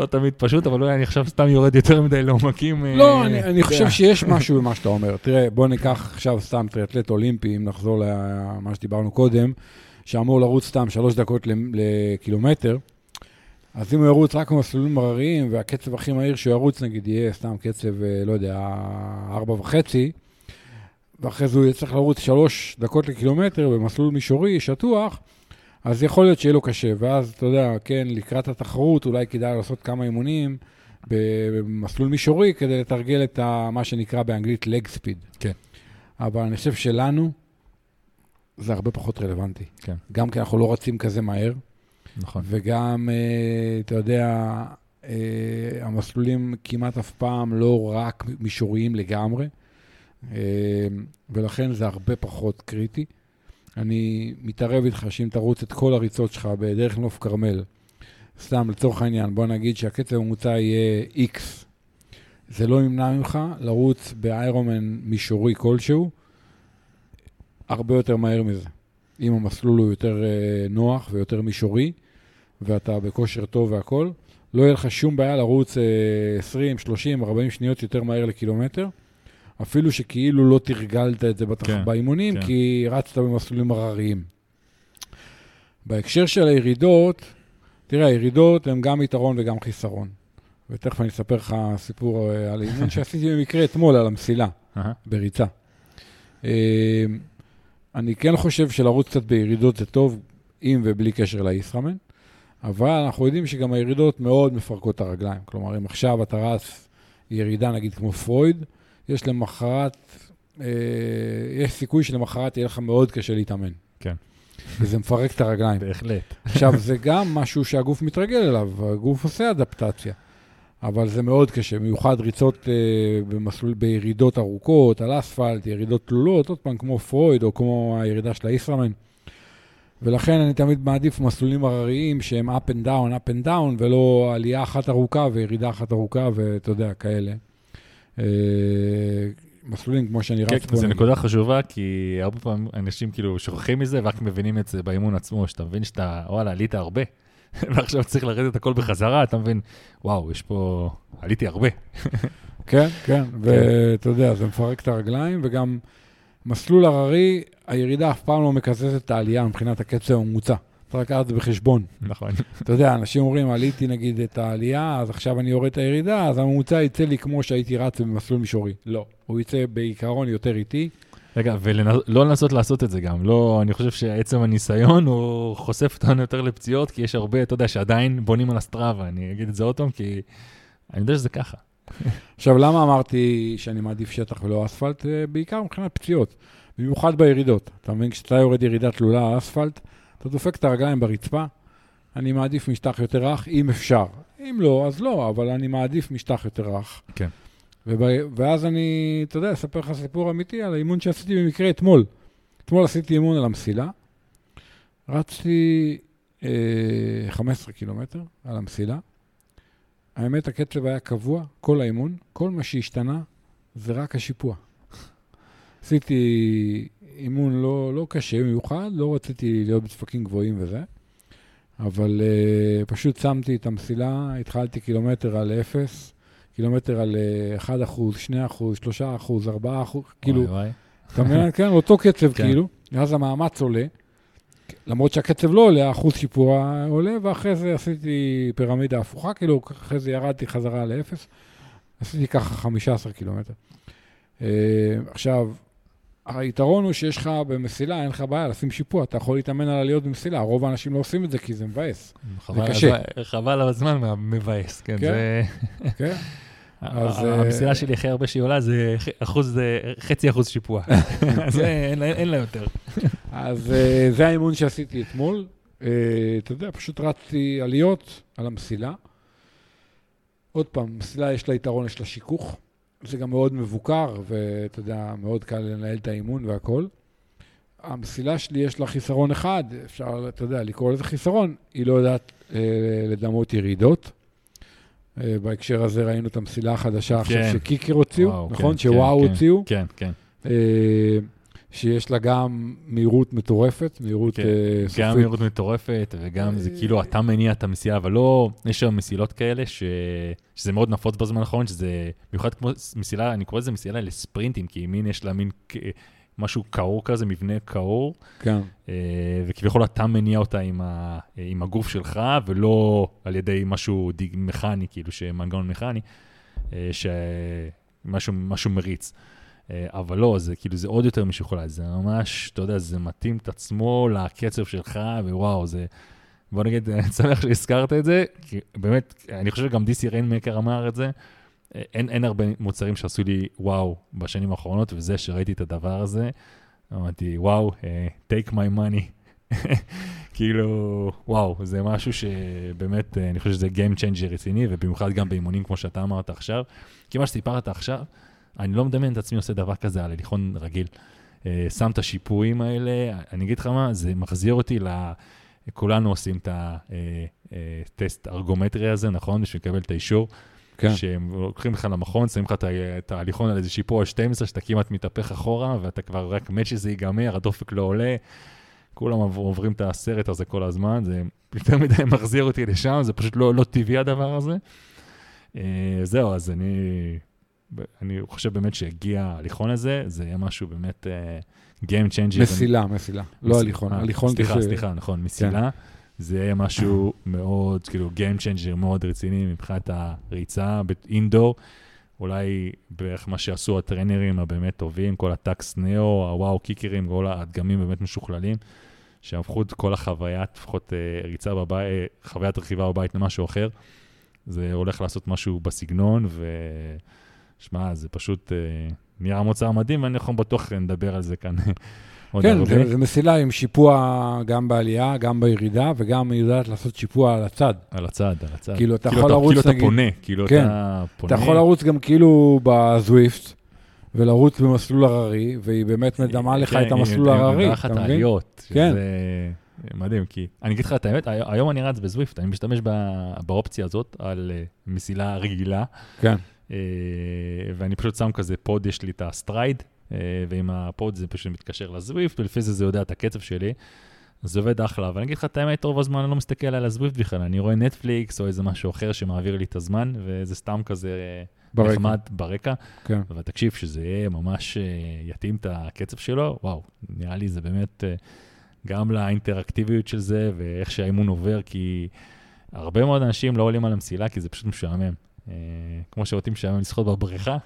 תמיד פשוט, אבל אני חושב סתם יורד יותר מדי לעומקים. לא, אני חושב שיש משהו במה שאתה אומר. תראה, בוא ניקח עכשיו סתם טריאתלט אולימפי, אם נחזור למה שדיברנו קודם, שאמור לרוץ סתם 3 דקות לקילומטר, אז אם הוא ירוץ רק במסלולים הרריים, והקצב הכי מהיר שהוא ירוץ, נגיד, יהיה סתם קצב, לא יודע, 4.5, ואחרי זה הוא יצטרך לרוץ 3 דקות לקילומטר, במסלול מישורי, שטוח, אז יכול להיות שיהיה לו קשה, ואז, אתה יודע, כן, לקראת התחרות, אולי כדאי לעשות כמה אימונים במסלול מישורי, כדי לתרגל את מה שנקרא באנגלית leg speed. כן. אבל אני חושב שלנו, זה הרבה פחות רלוונטי. כן. גם כי אנחנו לא רצים כזה מהר, נכון. וגם, אתה יודע, המסלולים כמעט אף פעם לא רק מישוריים לגמרי, ולכן זה הרבה פחות קריטי. אני מתערב איתך שאם תרוץ את כל הריצות שלך בדרך נוף כרמל, סתם לצורך העניין, בוא נגיד שהקצב הממוצע יהיה X. זה לא ימנע ממך לרוץ באיירומן מישורי כלשהו, הרבה יותר מהר מזה. אם המסלול הוא יותר נוח ויותר מישורי, ואתה בכושר טוב והכל, לא יהיה לך שום בעיה לרוץ 20, 30, 40 שניות יותר מהר לקילומטר, אפילו שכאילו לא תרגלת את זה באימונים, כי רצת במסלולים הרריים. בהקשר של הירידות, תראה, הירידות הן גם יתרון וגם חיסרון. ותכף אני אספר לך סיפור על אימון שעשיתי במקרה אתמול על המסילה, בריצה. אני כן חושב שלרוץ קצת בירידות זה טוב, עם ובלי קשר לישראמן, אבל אנחנו יודעים שגם הירידות מאוד מפרקות את הרגליים. כלומר, אם עכשיו אתה רץ ירידה, נגיד כמו פרויד, יש למחרת, יש סיכוי שלמחרת יהיה לך מאוד קשה להתאמן. כן. וזה מפרק את הרגליים. בהחלט. עכשיו, זה גם משהו שהגוף מתרגל אליו, הגוף עושה אדפטציה, אבל זה מאוד קשה, מיוחד ריצות בירידות ארוכות, על אספלט, ירידות תלולות, עוד פעם כמו פרויד או כמו הירידה של הישראמן. ולכן אני תמיד מעדיף מסלולים הרריים שהם up and down, up and down, ולא עלייה אחת ארוכה וירידה אחת ארוכה ואתה יודע, כאלה. מסלולים כמו שאני רץ פה. זה נקודה חשובה, כי הרבה פעמים אנשים כאילו שוכחים מזה ורק מבינים את זה באימון עצמו, שאתה מבין שאתה, וואלה, עלית הרבה. ועכשיו צריך לרדת הכל בחזרה, אתה מבין, וואו, יש פה, עליתי הרבה. כן, כן, ואתה יודע, זה מפרק את הרגליים, וגם מסלול הררי, הירידה אף פעם לא מקזזת את העלייה מבחינת הקצב הממוצע. צריך לקחת את זה בחשבון. נכון. אתה יודע, אנשים אומרים, עליתי נגיד את העלייה, אז עכשיו אני יורד את הירידה, אז הממוצע יצא לי כמו שהייתי רץ במסלול מישורי. לא, הוא יצא בעיקרון יותר איטי, רגע, ולא לנסות לעשות את זה גם, לא, אני חושב שעצם הניסיון הוא חושף אותנו יותר לפציעות, כי יש הרבה, אתה יודע, שעדיין בונים על הסטראבה, אני אגיד את זה אותם, כי אני יודע שזה ככה. עכשיו, למה אמרתי שאני מעדיף שטח ולא אספלט? בעיקר מבחינת פציעות, במיוחד בירידות. אתה מבין, כשאתה יורד ירידה תלולה על אספלט, אתה דופק את הרגליים ברצפה, אני מעדיף משטח יותר רך, אם אפשר. אם לא, אז לא, אבל אני מעדיף משטח יותר רך. כן. ואז אני, אתה יודע, אספר לך סיפור אמיתי על האימון שעשיתי במקרה אתמול. אתמול עשיתי אימון על המסילה, רצתי 15 קילומטר על המסילה, האמת הקצב היה קבוע, כל האימון, כל מה שהשתנה זה רק השיפוע. עשיתי אימון לא קשה מיוחד, לא רציתי להיות בדפקים גבוהים וזה, אבל פשוט שמתי את המסילה, התחלתי קילומטר על 0, קילומטר על 1%, 2%, 3%, 4%, כאילו, אתה מבין, כן, אותו קצב, כאילו, ואז המאמץ עולה, למרות שהקצב לא עולה, אחוז שיפורה עולה, ואחרי זה עשיתי פירמידה הפוכה, כאילו, אחרי זה ירדתי חזרה לאפס, עשיתי ככה 15 קילומטר. עכשיו, היתרון הוא שיש לך במסילה, אין לך בעיה לשים שיפוע, אתה יכול להתאמן על עליות במסילה, רוב האנשים לא עושים את זה כי זה מבאס, זה קשה. חבל על הזמן מבאס, כן, זה... כן. המסילה שלי הכי הרבה שהיא עולה זה חצי אחוז שיפוע, אין לה יותר. אז זה האימון שעשיתי אתמול, אתה יודע, פשוט רצתי עליות על המסילה, עוד פעם, מסילה יש לה יתרון, יש לה שיכוך, זה גם מאוד מבוקר, ואתה יודע, מאוד קל לנהל את האימון והכל. המסילה שלי יש לה חיסרון אחד, אפשר, אתה יודע, לקרוא לזה חיסרון, היא לא יודעת לדמות ירידות. בהקשר הזה ראינו את המסילה החדשה כן. עכשיו שקיקר הוציאו, וואו, נכון? כן, שוואו כן, הוציאו. כן, כן. שיש לה גם מהירות מטורפת, מהירות כן. סופית. גם מהירות מטורפת, וגם זה כאילו אתה מניע את המסילה, אבל לא, יש שם מסילות כאלה שזה מאוד נפוץ בזמן האחרון, שזה מיוחד כמו מסילה, אני קורא לזה מסילה לספרינטים, כי מין יש לה מין משהו קאור כזה, מבנה קאור, כן. וכביכול אתה מניע אותה עם הגוף שלך, ולא על ידי משהו מכני, כאילו שמנגנון מכני, משהו מריץ. אבל לא, זה כאילו זה עוד יותר משוכלל, זה ממש, אתה יודע, זה מתאים את עצמו לקצב שלך, ווואו, זה, בוא נגיד, אני שמח שהזכרת את זה, כי באמת, אני חושב שגם DC Rainmaker אמר את זה, אין הרבה מוצרים שעשו לי וואו בשנים האחרונות, וזה שראיתי את הדבר הזה, אמרתי, וואו, take my money, כאילו, וואו, זה משהו שבאמת, אני חושב שזה game changer רציני, ובמיוחד גם באימונים, כמו שאתה אמרת עכשיו, כי מה שסיפרת עכשיו, אני לא מדמיין את עצמי עושה דבר כזה על הליכון רגיל. שם את השיפועים האלה, אני אגיד לך מה, זה מחזיר אותי כולנו עושים את הטסט ארגומטרי הזה, נכון? בשביל לקבל את האישור, כן. שהם לוקחים לך למכון, שמים לך את ההליכון על איזה שיפוע 12, שאתה כמעט מתהפך אחורה, ואתה כבר רק מת שזה ייגמר, הדופק לא עולה, כולם עוברים את הסרט הזה כל הזמן, זה יותר מדי מחזיר אותי לשם, זה פשוט לא טבעי הדבר הזה. זהו, אז אני חושב באמת שהגיע ההליכון הזה, זה יהיה משהו באמת game changer. מסילה, לא הליכון. סליחה, נכון, מסילה. זה יהיה משהו מאוד, כאילו game changer מאוד רציני מבחינת הריצה, באינדור, אולי בערך מה שעשו הטרנרים הבאמת טובים, כל הטקס נאו, הוואו קיקרים, כל הדגמים באמת משוכללים, שהפכו את כל החוויית, לפחות ריצה בבית, חוויית רכיבה בבית למשהו אחר, זה הולך לעשות משהו בסגנון, ושמע, זה פשוט נראה מוצר מדהים, ואני יכול בטוח נדבר על זה כאן. כן, זה מסילה עם שיפוע גם בעלייה, גם בירידה, וגם יודעת לעשות שיפוע על הצד. על הצד. כאילו אתה יכול לרוץ, נגיד. כאילו אתה פונה. אתה יכול לרוץ גם כאילו בזוויפט, ולרוץ במסלול הררי, והיא באמת מדמה לך את המסלול הררי. היא מדמה לך את העליות. כן. זה מדהים, כי אני אגיד לך את האמת, היום אני רץ בזוויפט, אני משתמש באופציה הזאת על מסילה רגילה. כן. ואני פשוט שם כזה פוד, יש לי את הסטרייד, ועם הפוד זה פשוט מתקשר לזוויפט, ולפי זה יודע את הקצב שלי, זה עובד אחלה, אבל אני אגיד לך, את האמת, רוב הזמן אני לא מסתכל על הזוויפט בכלל, אני רואה נטפליקס או איזה משהו אחר שמעביר לי את הזמן, וזה סתם כזה נחמד ברקע, אבל תקשיב שזה יהיה ממש יתאים את הקצב שלו, וואו, נראה לי זה באמת גם לאינטראקטיביות של זה, ואיך שהאימון עובר, כי הרבה מאוד אנשים לא עולים על המסילה, כי זה פשוט משעמם. כמו שאותים משעמם לשחות בבריכה,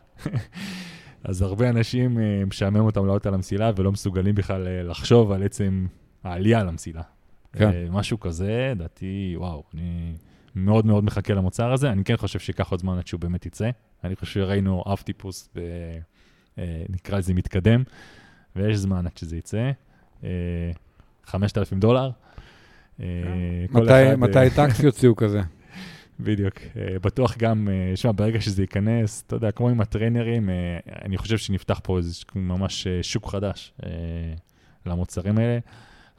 אז הרבה אנשים משעמם אותם לעלות על המסילה, ולא מסוגלים בכלל לחשוב על עצם העלייה על המסילה. כן. משהו כזה, דעתי, וואו, אני מאוד מאוד מחכה למוצר הזה, אני כן חושב שיקח עוד זמן עד שהוא באמת יצא. אני חושב שראינו אף טיפוס, נקרא לזה מתקדם, ויש זמן עד שזה יצא. $5,000. מתי טקס יוציאו כזה? בדיוק, בטוח גם, שמה, ברגע שזה ייכנס, אתה יודע, כמו עם הטרנרים, אני חושב שנפתח פה איזה ממש שוק חדש למוצרים האלה.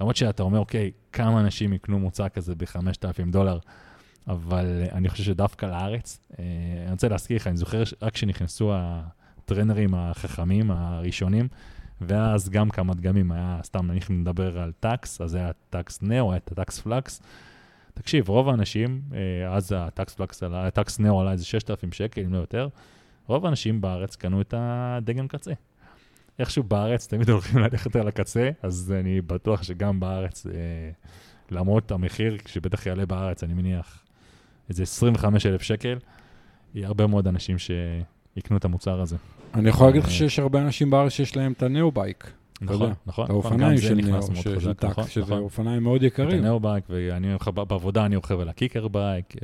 למרות שאתה אומר, אוקיי, כמה אנשים יקנו מוצר כזה $5,000, אבל אני חושב שדווקא לארץ, אני רוצה להזכיר לך, אני זוכר רק כשנכנסו הטרנרים החכמים, הראשונים, ואז גם כמה דגמים, היה סתם, אני מדבר על טקס, אז היה טקס נאו, היה טקס פלקס, תקשיב, רוב האנשים, אז הטקס נאו עלה איזה $6,000, אם לא יותר, רוב האנשים בארץ קנו את הדגם קצה. איכשהו בארץ תמיד הולכים ללכת על הקצה, אז אני בטוח שגם בארץ, למרות המחיר, כשבטח יעלה בארץ, אני מניח, איזה $25,000, יהיה הרבה מאוד אנשים שיקנו את המוצר הזה. אני יכול להגיד לך שיש הרבה אנשים בארץ שיש להם את הנאו בייק. נכון. האופניים של טאקס, שזה אופניים מאוד יקרים. את הנאו בייק, ובעבודה אני אוכל על הקיקר בייק,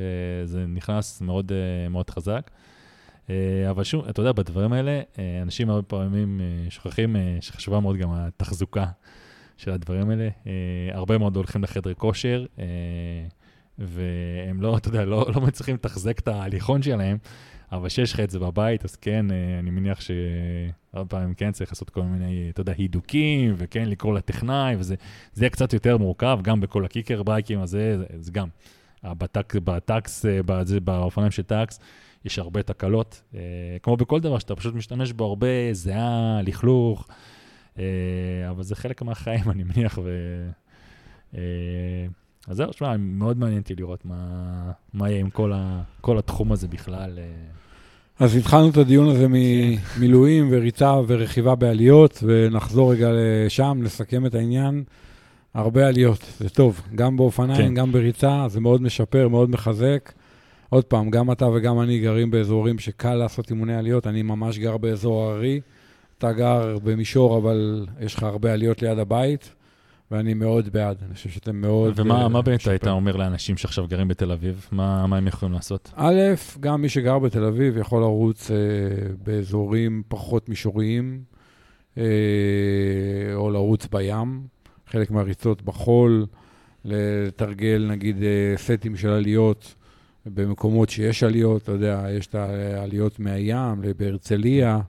זה נכנס מאוד מאוד חזק. אבל שוב, אתה יודע, בדברים האלה, אנשים הרבה פעמים שוכחים שחשובה מאוד גם התחזוקה של הדברים האלה. הרבה מאוד הולכים לחדר כושר, והם לא, אתה יודע, לא מצליחים לתחזק את ההליכון שלהם, אבל שיש לך את זה בבית, אז כן, אני מניח שהרבה פעמים כן צריך לעשות כל מיני, אתה יודע, הידוקים, וכן לקרוא לטכנאי, וזה יהיה קצת יותר מורכב, גם בכל הקיקר בייקים הזה, זה גם. בטקס, באופניים של טקס, יש הרבה תקלות, כמו בכל דבר שאתה פשוט משתמש בו הרבה, זהה, לכלוך, אבל זה חלק מהחיים, אני מניח, אז זהו, שמע, מאוד מעניינתי לראות מה יהיה עם כל התחום הזה בכלל. אז התחלנו את הדיון הזה ממילואים וריצה ורכיבה בעליות, ונחזור רגע לשם, לסכם את העניין. הרבה עליות, זה טוב, גם באופניים, גם בריצה, זה מאוד משפר, מאוד מחזק. עוד פעם, גם אתה וגם אני גרים באזורים שקל לעשות אימוני עליות, אני ממש גר באזור הררי, אתה גר במישור, אבל יש לך הרבה עליות ליד הבית. ואני מאוד בעד, אני חושב שאתם מאוד... ומה באמת היית אומר לאנשים שעכשיו גרים בתל אביב? מה הם יכולים לעשות? א', גם מי שגר בתל אביב יכול לרוץ באזורים פחות מישוריים, או לרוץ בים, חלק מהריצות בחול, לתרגל נגיד סטים של עליות במקומות שיש עליות, אתה יודע, יש את העליות מהים לבהרצליה,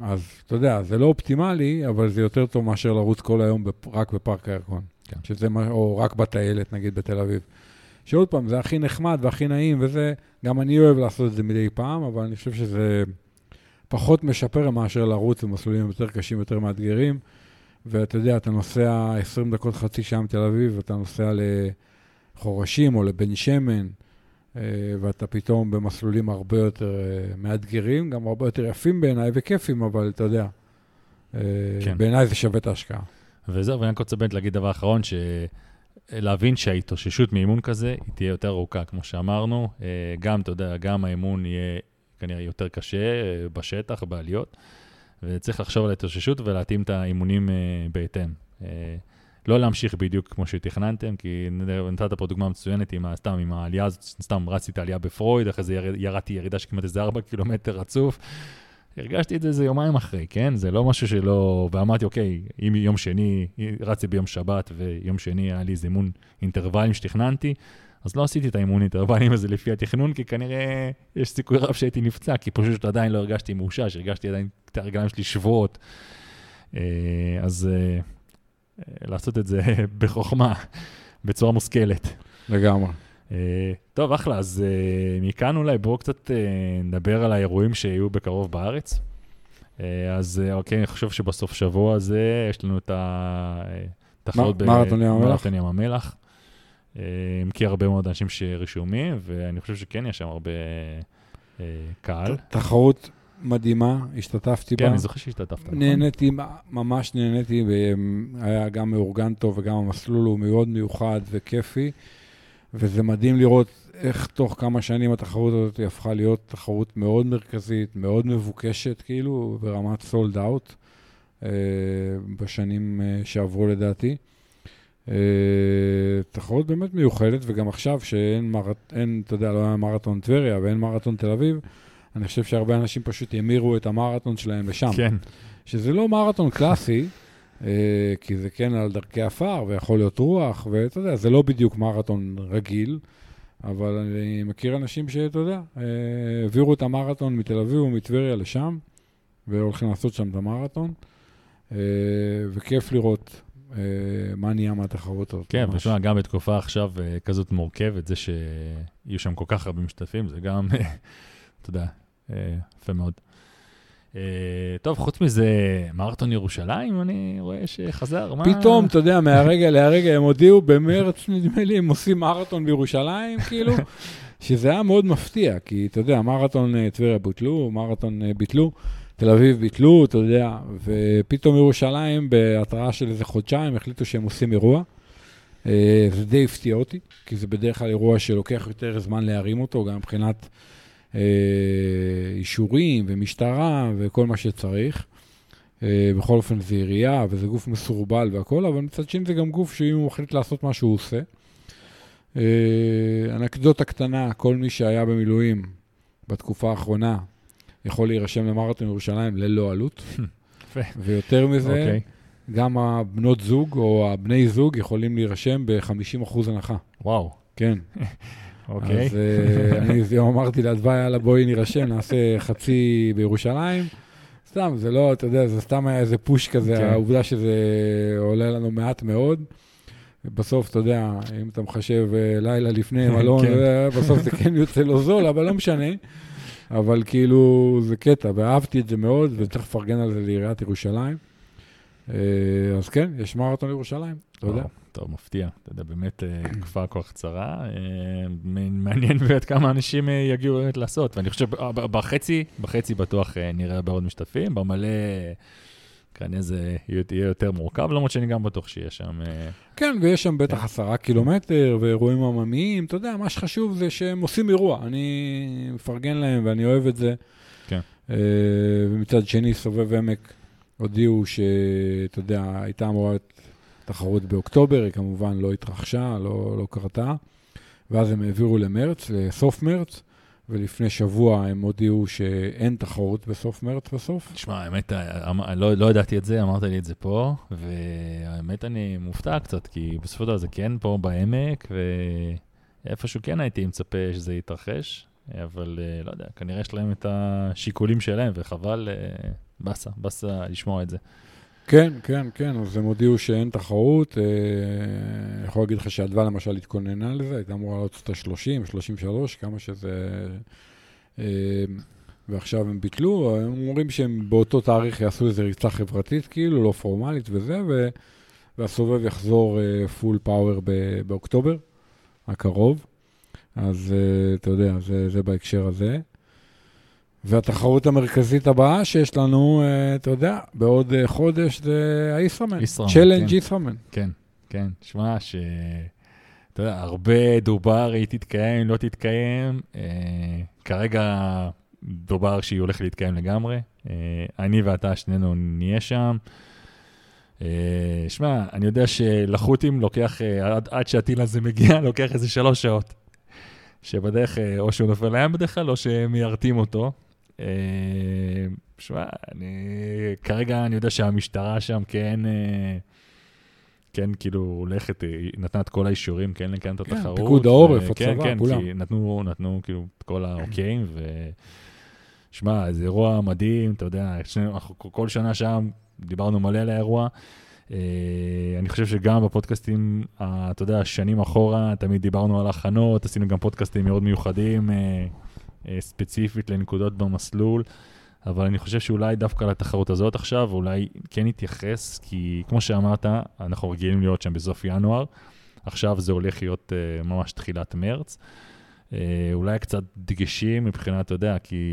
אז אתה יודע, זה לא אופטימלי, אבל זה יותר טוב מאשר לרוץ כל היום רק בפארק הירקון, או רק בתיילת, נגיד בתל אביב. שעוד פעם, זה הכי נחמד והכי נעים, וזה, גם אני אוהב לעשות את זה מדי פעם, אבל אני חושב שזה פחות משפר מאשר לרוץ במסלולים יותר קשים, יותר מאתגרים, ואתה יודע, אתה נוסע 20 דקות חצי שעה מתל אביב, ואתה נוסע לחורשים או לבן שמן, ואתה פתאום במסלולים הרבה יותר מאתגרים, גם הרבה יותר יפים בעיניי וכיפים, אבל אתה יודע, בעיניי זה שווה את ההשקעה. וזהו, ואני רוצה באמת להגיד דבר אחרון, להבין שההתאוששות מאימון כזה היא תהיה יותר ארוכה, כמו שאמרנו. גם, אתה יודע, גם האימון יהיה כנראה יותר קשה בשטח, בעליות, וצריך לחשוב על ההתאוששות ולהתאים את האימונים בהתאם. לא להמשיך בדיוק כמו שתכננתם, כי נתת פה דוגמה מצוינת עם העלייה הזאת, סתם רצתי עלייה בפרויד, אחרי זה ירדתי ירידה שכמעט איזה 4 קילומטר רצוף. הרגשתי את זה איזה יומיים אחרי, כן? זה לא משהו שלא... ואמרתי, אוקיי, אם יום שני, רצתי ביום שבת, ויום שני היה לי איזה אימון אינטרוולים שתכננתי, אז לא עשיתי את האימון אינטרוולים הזה לפי התכנון, כי כנראה יש סיכוי רב שהייתי נפצע, כי פשוט עדיין לא הרגשתי מאושש, הרגשתי עדיין את הרגליים שלי שבועות. אז לעשות את זה בחוכמה, בצורה מושכלת. לגמרי. טוב, אחלה, אז מכאן אולי בואו קצת נדבר על האירועים שיהיו בקרוב בארץ. אז אוקיי, אני חושב שבסוף שבוע הזה יש לנו את התחרות מרתון ים המלח. מכיר הרבה מאוד אנשים שרשומים, ואני חושב שכן יש שם הרבה קהל. תחרות מדהימה, השתתפתי בה. כן, אני זוכר שהשתתפת. נהניתי, ממש נהניתי, היה גם מאורגן טוב וגם המסלול הוא מאוד מיוחד וכיפי. וזה מדהים לראות איך תוך כמה שנים התחרות הזאת הפכה להיות תחרות מאוד מרכזית, מאוד מבוקשת, כאילו, ברמת סולד אאוט, בשנים שעברו לדעתי. תחרות באמת מיוחדת, וגם עכשיו שאין מרתון, אתה יודע, לא היה מרתון טבריה ואין מרתון תל אביב, אני חושב שהרבה אנשים פשוט ימירו את המרתון שלהם לשם. כן. שזה לא מרתון קלאסי, כי זה כן על דרכי אפר, ויכול להיות רוח, ואתה יודע, זה לא בדיוק מרתון רגיל, אבל אני מכיר אנשים שאתה יודע, העבירו את המרתון מתל אביב ומטבריה לשם, והולכים לעשות שם את המרתון, וכיף לראות מה נהיה מהתחרות הזאת. כן, ושמע, גם בתקופה עכשיו כזאת מורכבת, זה שיהיו שם כל כך הרבה משתתפים, זה גם, אתה יודע, יפה מאוד. טוב, חוץ מזה, מרתון ירושלים, אני רואה שחזר. פתאום, אתה יודע, מהרגע להרגע הם הודיעו, במרץ נדמה לי, הם עושים מרתון בירושלים, כאילו, שזה היה מאוד מפתיע, כי אתה יודע, מרתון טבריה ביטלו, מרתון ביטלו, תל אביב ביטלו, אתה יודע, ופתאום ירושלים, בהתראה של איזה חודשיים, החליטו שהם עושים אירוע. זה די הפתיע אותי, כי זה בדרך כלל אירוע שלוקח יותר זמן להרים אותו, גם מבחינת... אישורים ומשטרה וכל מה שצריך. בכל אופן זה עירייה וזה גוף מסורבל והכל, אבל מצד שני זה גם גוף שאם הוא מחליט לעשות מה שהוא עושה. אנקדוטה קטנה, כל מי שהיה במילואים בתקופה האחרונה יכול להירשם למרתון ירושלים ללא עלות. ויותר מזה, גם הבנות זוג או הבני זוג יכולים להירשם ב-50% הנחה. וואו. כן. אוקיי. אז אני אמרתי להדווה, יאללה, בואי נירשם, נעשה חצי בירושלים. סתם, זה לא, אתה יודע, זה סתם היה איזה פוש כזה, העובדה שזה עולה לנו מעט מאוד. בסוף, אתה יודע, אם אתה מחשב לילה לפני מלון, בסוף זה כן יוצא לו זול, אבל לא משנה. אבל כאילו, זה קטע, ואהבתי את זה מאוד, וצריך לפרגן על זה לעיריית ירושלים. אז כן, יש מרתון לירושלים, אתה יודע. טוב, מפתיע. אתה יודע, באמת תקופה כל כך קצרה. מעניין באמת כמה אנשים יגיעו באמת לעשות. ואני חושב, בחצי בטוח נראה בעוד משתתפים. במלא, כנראה זה יהיה יותר מורכב, למרות שאני גם בטוח שיהיה שם... כן, ויש שם בטח 10 קילומטר, ואירועים עממיים. אתה יודע, מה שחשוב זה שהם עושים אירוע. אני מפרגן להם ואני אוהב את זה. כן. ומצד שני, סובב עמק, הודיעו שאתה יודע, הייתה אמורה תחרות באוקטובר, היא כמובן לא התרחשה, לא קרתה, ואז הם העבירו למרץ, לסוף מרץ, ולפני שבוע הם הודיעו שאין תחרות בסוף מרץ בסוף. תשמע, האמת, לא ידעתי את זה, אמרת לי את זה פה, והאמת אני מופתע קצת, כי בסופו של דבר זה כן פה בעמק, ואיפשהו כן הייתי מצפה שזה יתרחש, אבל לא יודע, כנראה יש להם את השיקולים שלהם, וחבל... בסה לשמוע את זה. כן, כן, כן, אז הם הודיעו שאין תחרות, אני יכול להגיד לך שהדווה למשל התכוננה לזה, הייתה אמורה לעשות את ה-30, 33, כמה שזה ועכשיו הם ביטלו, הם אומרים שהם באותו תאריך יעשו איזו ריצה חברתית, כאילו לא פורמלית וזה, והסובב יחזור פול פאוור באוקטובר הקרוב, אז אתה יודע, זה בהקשר הזה. והתחרות המרכזית הבאה שיש לנו, אתה יודע, בעוד חודש זה הישראמן, צ'לנג' ישראמן. כן, כן, שמע ש... אתה יודע, הרבה דובר היא תתקיים, לא תתקיים, כרגע דובר שהיא הולכת להתקיים לגמרי, אני ואתה שנינו נהיה שם, שמע, אני יודע שלחוטים לוקח, עד שהטיל הזה מגיע, לוקח איזה 3 שעות, שבדרך או שהוא נופל להם בדרך כלל, או שמיירטים אותו, שמע, כרגע אני יודע שהמשטרה שם כן... כן, כאילו, הולכת, נתנה את כל האישורים, כן, לכאן את התחרות. כן, פיקוד העורף, הצבא, כולם. כן, כן, כי נתנו, כאילו, את כל האוקייים, ושמע, זה אירוע מדהים, אתה יודע, כל שנה שם דיברנו מלא על האירוע. אני חושב שגם בפודקאסטים, אתה יודע, שנים אחורה, תמיד דיברנו על הכנות, עשינו גם פודקאסטים מאוד מיוחדים, ספציפית לנקודות במסלול, אבל אני חושב שאולי דווקא לתחרות הזאת עכשיו, אולי כן יתייחס, כי כמו שאמרת, אנחנו רגילים להיות שם בסוף ינואר, עכשיו זה הולך להיות ממש תחילת מרץ, אולי קצת דגשים מבחינת, אתה יודע, כי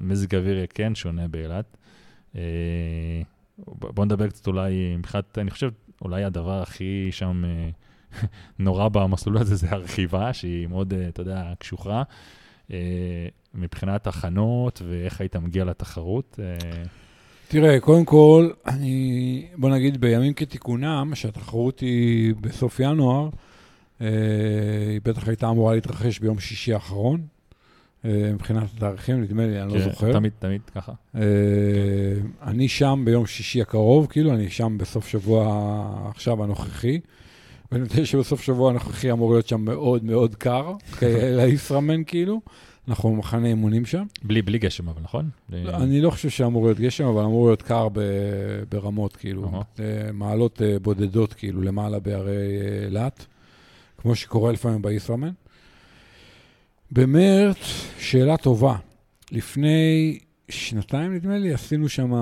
מזג אוויר כן שונה באילת, בוא נדבר קצת אולי, מבחינת, אני חושב, אולי הדבר הכי שם נורא במסלול הזה, זה הרכיבה, שהיא מאוד, אתה יודע, קשוחה, מבחינת הכנות ואיך היית מגיע לתחרות? תראה, קודם כל, בוא נגיד בימים כתיקונם, שהתחרות היא בסוף ינואר, היא בטח הייתה אמורה להתרחש ביום שישי האחרון, מבחינת התאריכים, נדמה לי, אני לא זוכר. תמיד ככה. אני שם ביום שישי הקרוב, כאילו אני שם בסוף שבוע עכשיו הנוכחי, ואני יודע שבסוף שבוע הנוכחי אמור להיות שם מאוד מאוד קר, לישראמן כאילו, אנחנו מחנה אימונים שם. בלי גשם אבל, נכון? אני לא חושב שאמור להיות גשם, אבל אמור להיות קר ברמות כאילו, מעלות בודדות כאילו, למעלה בערי לאט, כמו שקורה לפעמים בישראמן. במרץ, שאלה טובה, לפני 2 נדמה לי, עשינו שם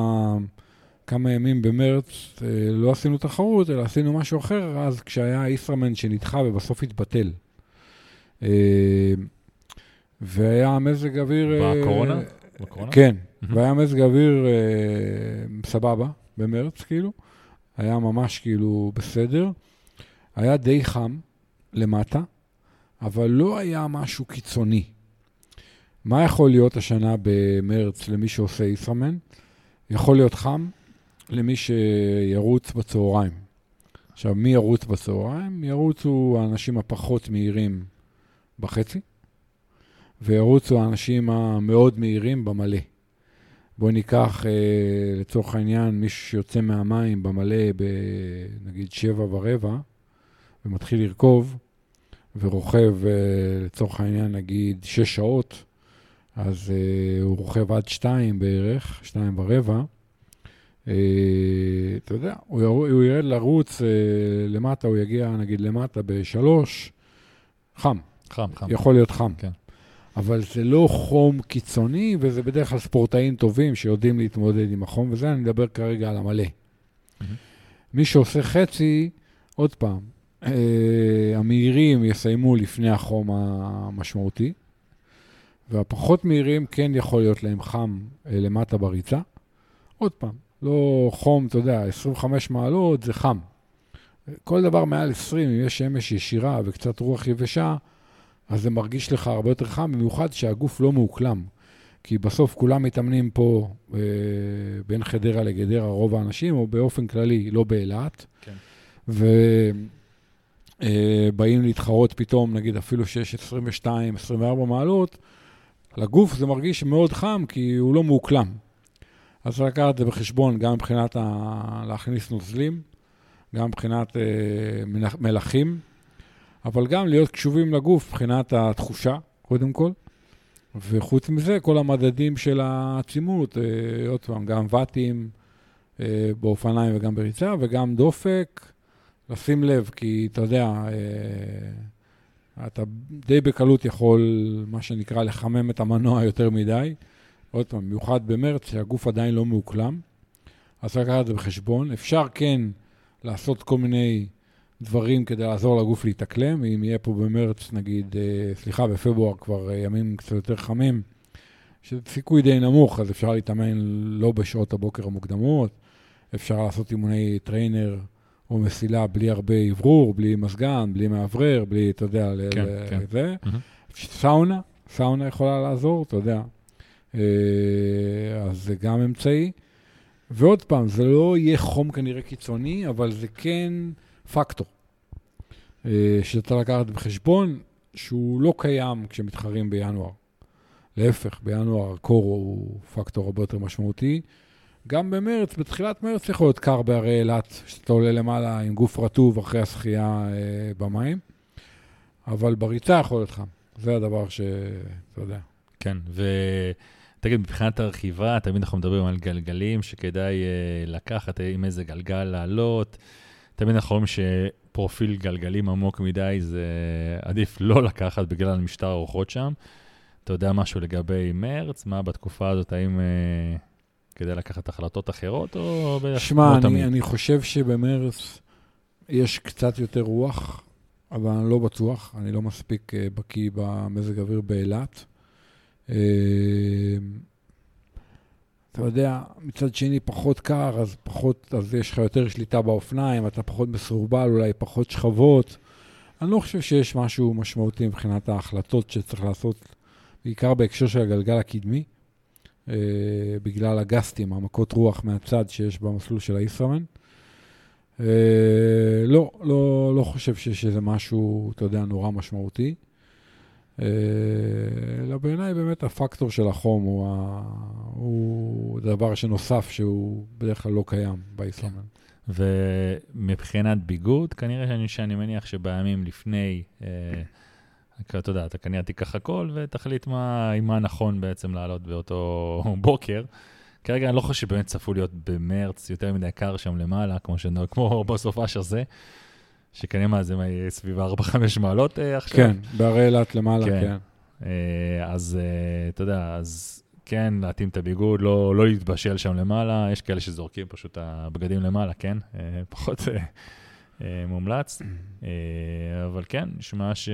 כמה ימים במרץ, לא עשינו תחרות, אלא עשינו משהו אחר, אז כשהיה ישראמן שנדחה ובסוף התבטל. והיה מזג אוויר... בקורונה? כן, והיה מזג אוויר סבבה, במרץ כאילו, היה ממש כאילו בסדר, היה די חם למטה, אבל לא היה משהו קיצוני. מה יכול להיות השנה במרץ למי שעושה ישראמן? יכול להיות חם, למי שירוץ בצהריים. עכשיו, מי ירוץ בצהריים? ירוצו האנשים הפחות מהירים בחצי, וירוצו האנשים המאוד מהירים במלא. בוא ניקח לצורך העניין מישהו שיוצא מהמים במלא בנגיד 7:15, ומתחיל לרכוב, ורוכב לצורך העניין נגיד 6 שעות, אז הוא רוכב עד 2 בערך, 2:15, אתה יודע, הוא ירד לרוץ למטה, הוא יגיע נגיד למטה ב3, חם. יכול להיות חם. כן. אבל זה לא חום קיצוני, וזה בדרך כלל ספורטאים טובים שיודעים להתמודד עם החום, וזה אני מדבר כרגע על המלא. מי שעושה חצי, עוד פעם, המהירים יסיימו לפני החום המשמעותי, והפחות מהירים כן יכול להיות להם חם למטה בריצה. עוד פעם, לא חום, אתה יודע, 25 מעלות זה חם. כל דבר מעל 20, אם יש שמש ישירה וקצת רוח יבשה, אז זה מרגיש לך הרבה יותר חם, במיוחד שהגוף לא מאוקלם. כי בסוף כולם מתאמנים פה בין חדרה לגדרה, רוב האנשים, או באופן כללי, לא באילת. כן. ובאים להתחרות פתאום, נגיד אפילו שיש 22, 24 מעלות, לגוף זה מרגיש מאוד חם, כי הוא לא מאוקלם. אז לקחת את זה בחשבון, גם מבחינת להכניס נוזלים, גם מבחינת מלחים, אבל גם להיות קשובים לגוף מבחינת התחושה, קודם כל. וחוץ מזה, כל המדדים של העצימות, עוד פעם, גם וטים באופניים וגם בריצה, וגם דופק, לשים לב, כי אתה יודע, אתה די בקלות יכול, מה שנקרא, לחמם את המנוע יותר מדי, עוד פעם, במיוחד במרץ, שהגוף עדיין לא מאוקלם, אז צריך לקחת את זה בחשבון. אפשר כן לעשות כל מיני דברים כדי לעזור לגוף להתאקלם, אם יהיה פה במרץ, נגיד, סליחה, בפברואר כבר ימים קצת יותר חמים, שסיכוי די נמוך, אז אפשר להתאמן לא בשעות הבוקר המוקדמות, אפשר לעשות אימוני טריינר או מסילה בלי הרבה עברור, בלי מסגן, בלי מעברר, בלי, אתה יודע, כן, כן. זה. סאונה, סאונה יכולה לעזור, אתה יודע. אז זה גם אמצעי. ועוד פעם, זה לא יהיה חום כנראה קיצוני, אבל זה כן פקטור. שאתה לקחת בחשבון שהוא לא קיים כשמתחרים בינואר. להפך, בינואר הקור הוא פקטור הרבה יותר משמעותי. גם במרץ, בתחילת מרץ יכול להיות קר בהרי אילת, שאתה עולה למעלה עם גוף רטוב אחרי השחייה במים, אבל בריצה יכול להיות חם. זה הדבר שאתה יודע. כן, ותגיד, מבחינת הרכיבה, תמיד אנחנו מדברים על גלגלים, שכדאי לקחת עם איזה גלגל לעלות. תמיד אנחנו אומרים שפרופיל גלגלים עמוק מדי, זה עדיף לא לקחת בגלל משטר הרוחות שם. אתה יודע משהו לגבי מרץ? מה בתקופה הזאת, האם כדי לקחת החלטות אחרות או... שמה, אני חושב שבמרץ יש קצת יותר רוח, אבל אני לא בטוח, אני לא מספיק בקיא במזג אוויר באילת. אתה יודע, מצד שני פחות קר, אז יש לך יותר שליטה באופניים, אתה פחות מסורבל, אולי פחות שכבות. אני לא חושב שיש משהו משמעותי מבחינת ההחלטות שצריך לעשות, בעיקר בהקשר של הגלגל הקדמי. בגלל הגסטים, המכות רוח מהצד שיש במסלול של הישראמן. לא, לא, לא חושב שיש איזה משהו, אתה יודע, נורא משמעותי. אלא בעיניי באמת הפקטור של החום הוא דבר שנוסף שהוא בדרך כלל לא קיים בישראמן. ומבחינת ביגוד, כנראה שאני מניח שבימים לפני... אתה יודע, אתה כנראה תיקח הכל ותחליט מה נכון בעצם לעלות באותו בוקר. כרגע אני לא חושב שבאמת צפו להיות במרץ יותר מדי קר שם למעלה, כמו בסופש הזה, שכנראה זה סביב 4-5 מעלות עכשיו. כן, בהרי אילת למעלה, כן. אז אתה יודע, אז כן, להתאים את הביגוד, לא להתבשל שם למעלה, יש כאלה שזורקים פשוט הבגדים למעלה, כן? פחות מומלץ. אבל כן, נשמע ש...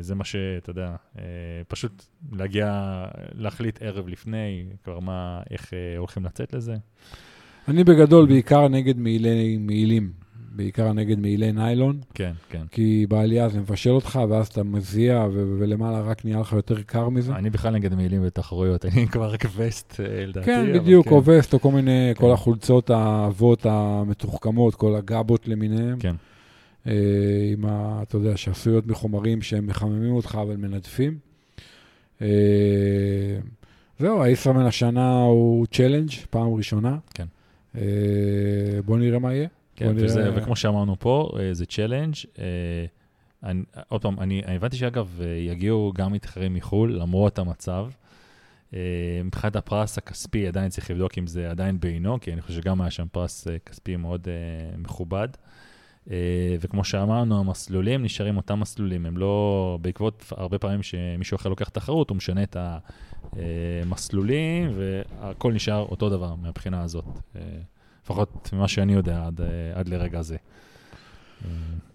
זה מה שאתה יודע, פשוט להגיע, להחליט ערב לפני, כבר מה, איך הולכים לצאת לזה. אני בגדול בעיקר נגד מעילים, בעיקר נגד מעילי ניילון. כן, כן. כי בעלייה זה מבשל אותך, ואז אתה מזיע, ולמעלה רק נהיה לך יותר קר מזה. אני בכלל נגד מעילים בתחרויות, אני כבר רק וסט, לדעתי. כן, בדיוק, או וסט, או כל מיני, כל החולצות, האבות המתוחכמות, כל הגבות למיניהם. כן. עם, אתה יודע, שעשויות מחומרים שהם מחממים אותך, אבל מנדפים. זהו, הישראמן השנה הוא צ'לנג' פעם ראשונה. כן. בוא נראה מה יהיה. כן, וזה, וכמו שאמרנו פה, זה צ'לנג'. עוד פעם, אני הבנתי שאגב, יגיעו גם מתחרים מחול, למרות המצב. מבחינת הפרס הכספי, עדיין צריך לבדוק אם זה עדיין בעינו, כי אני חושב שגם היה שם פרס כספי מאוד מכובד. וכמו שאמרנו, המסלולים נשארים אותם מסלולים, הם לא, בעקבות הרבה פעמים שמישהו אחר לוקח תחרות, הוא משנה את המסלולים, והכל נשאר אותו דבר מהבחינה הזאת, לפחות ממה שאני יודע עד לרגע הזה.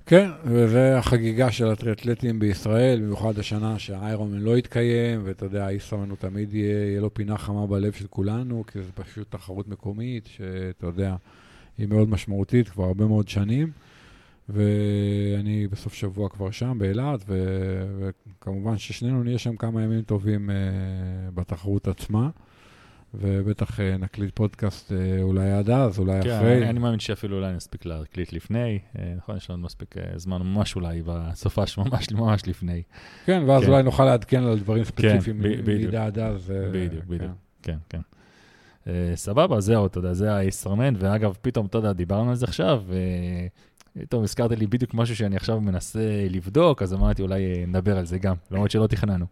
כן, וזה החגיגה של הטריאתלטים בישראל, במיוחד השנה שהאיירונמן לא יתקיים, ואתה יודע, הישראמן הוא תמיד יהיה לו פינה חמה בלב של כולנו, כי זה פשוט תחרות מקומית, שאתה יודע, היא מאוד משמעותית כבר הרבה מאוד שנים, ואני בסוף שבוע כבר שם, באילת, וכמובן ששנינו נהיה שם כמה ימים טובים בתחרות עצמה, ובטח נקליט פודקאסט אולי עד אז, אולי אחרי. כן, אני מאמין שאפילו אולי נספיק להקליט לפני, נכון, יש לנו מספיק זמן ממש אולי בסופה שממש לפני. כן, ואז אולי נוכל לעדכן על דברים ספציפיים מידע עד אז. בדיוק, כן, כן. סבבה, זהו, אתה יודע, זה הישראמן, ואגב, פתאום, אתה יודע, דיברנו על זה עכשיו, פתאום הזכרת לי בדיוק משהו שאני עכשיו מנסה לבדוק, אז אמרתי, אולי נדבר על זה גם, למרות שלא תכננו.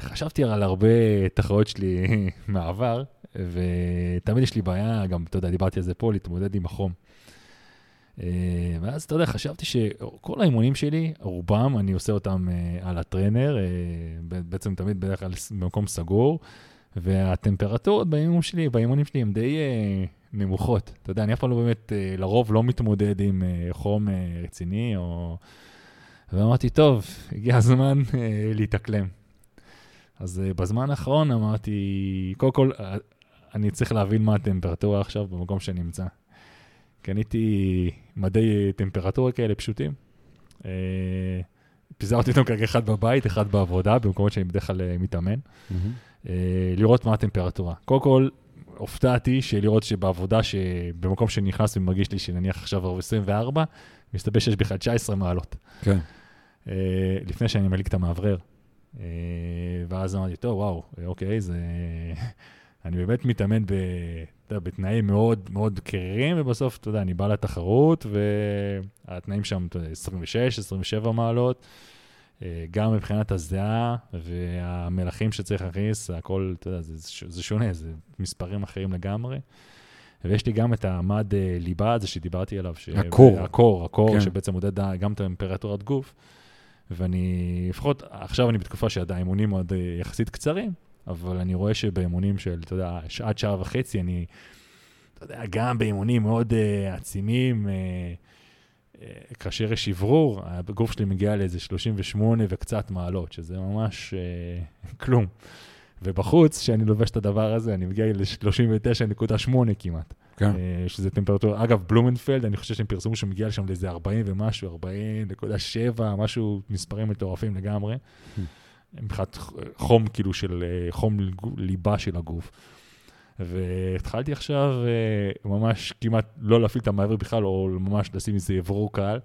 חשבתי על הרבה תחרויות שלי מעבר, ותמיד יש לי בעיה, גם, אתה יודע, דיברתי על זה פה, להתמודד עם החום. ואז אתה יודע, חשבתי שכל האימונים שלי, רובם, אני עושה אותם על הטרנר, בעצם תמיד בדרך כלל במקום סגור, והטמפרטורות באימונים שלי הם די נמוכות. אתה יודע, אני אף פעם לא באמת, לרוב לא מתמודד עם חום רציני, ואמרתי, טוב, הגיע הזמן להתאקלם. אז בזמן האחרון אמרתי, קודם כל, אני צריך להבין מה הטמפרטורה עכשיו במקום שנמצא. קניתי מדי טמפרטורה כאלה פשוטים. פיזרתי אותם כרגע אחד בבית, אחד בעבודה, במקומות שאני בדרך כלל מתאמן. לראות מה הטמפרטורה. קודם כל, הופתעתי שלראות שבעבודה, במקום שנכנס ומרגיש לי שנניח עכשיו 24, מסתבר שיש בכלל 19 מעלות. כן. לפני שאני מליק את המעברר. ואז אמרתי, טוב, וואו, אוקיי, זה... אני באמת מתאמן בתנאים מאוד מאוד קרים, ובסוף, אתה יודע, אני בא לתחרות, והתנאים שם 26, 27 מעלות, גם מבחינת הזיעה, והמלחים שצריך להכניס, הכל, אתה יודע, זה שונה, זה מספרים אחרים לגמרי. ויש לי גם את המד ליבה הזה שדיברתי עליו. הקור, שבעצם מודד גם את טמפרטורת גוף. ואני, לפחות, עכשיו אני בתקופה שהאימונים עוד יחסית קצרים, אבל אני רואה שבאימונים של, אתה יודע, עד שעה וחצי, אני, אתה יודע, גם באימונים מאוד עצימים, כאשר יש שברור, הגוף שלי מגיע לאיזה 38 וקצת מעלות, שזה ממש כלום. ובחוץ, שאני לובש את הדבר הזה, אני מגיע ל-39.8 כמעט. כן. שזה טמפרטורה. אגב, בלומנפלד, אני חושב שהם פרסמו שמגיע לשם לאיזה 40 ומשהו, 40.7, משהו, מספרים מטורפים לגמרי. מבחינת חום, כאילו, של חום ליבה של הגוף. והתחלתי עכשיו ממש כמעט לא להפעיל את המעבר בכלל, או ממש לשים איזה עברו קל,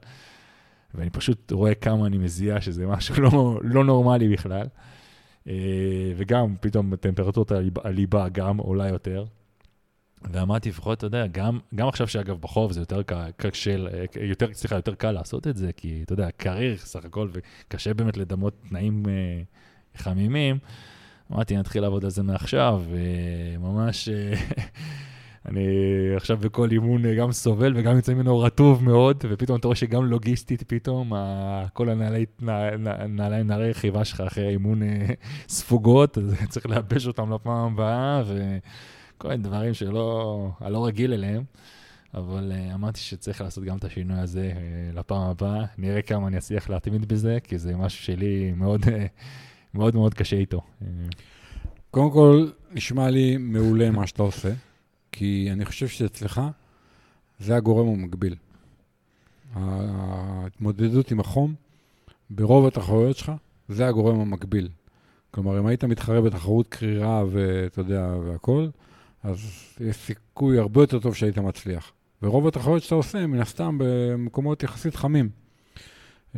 ואני פשוט רואה כמה אני מזיע, שזה משהו לא נורמלי בכלל. וגם פתאום טמפרטורת הליבה גם עולה יותר. ואמרתי, לפחות, אתה יודע, גם עכשיו שאגב בחוב זה יותר יותר קל לעשות את זה, כי אתה יודע, קריר סך הכל, וקשה באמת לדמות תנאים חמימים. אמרתי, נתחיל לעבוד על זה מעכשיו, וממש אני עכשיו בכל אימון גם סובל, וגם יצא ממנו רטוב מאוד, ופתאום אתה רואה שגם לוגיסטית פתאום, כל הנעלי רכיבה שלך אחרי אימון ספוגות, אז צריך להבש אותם לפעם הבאה, כל מיני דברים שלא רגיל אליהם, אבל אמרתי שצריך לעשות גם את השינוי הזה לפעם הבאה. נראה כמה אני אצליח להתמיד בזה, כי זה משהו שלי מאוד מאוד מאוד קשה איתו. קודם כל, נשמע לי מעולה מה שאתה עושה, כי אני חושב שאצלך זה הגורם המקביל. ההתמודדות עם החום, ברוב התחרויות שלך, זה הגורם המקביל. כלומר, אם היית מתחרה בתחרות קרירה ואתה יודע והכל, אז יש סיכוי הרבה יותר טוב שהיית מצליח. ורוב התחרויות שאתה עושה, מן הסתם, במקומות יחסית חמים. אתה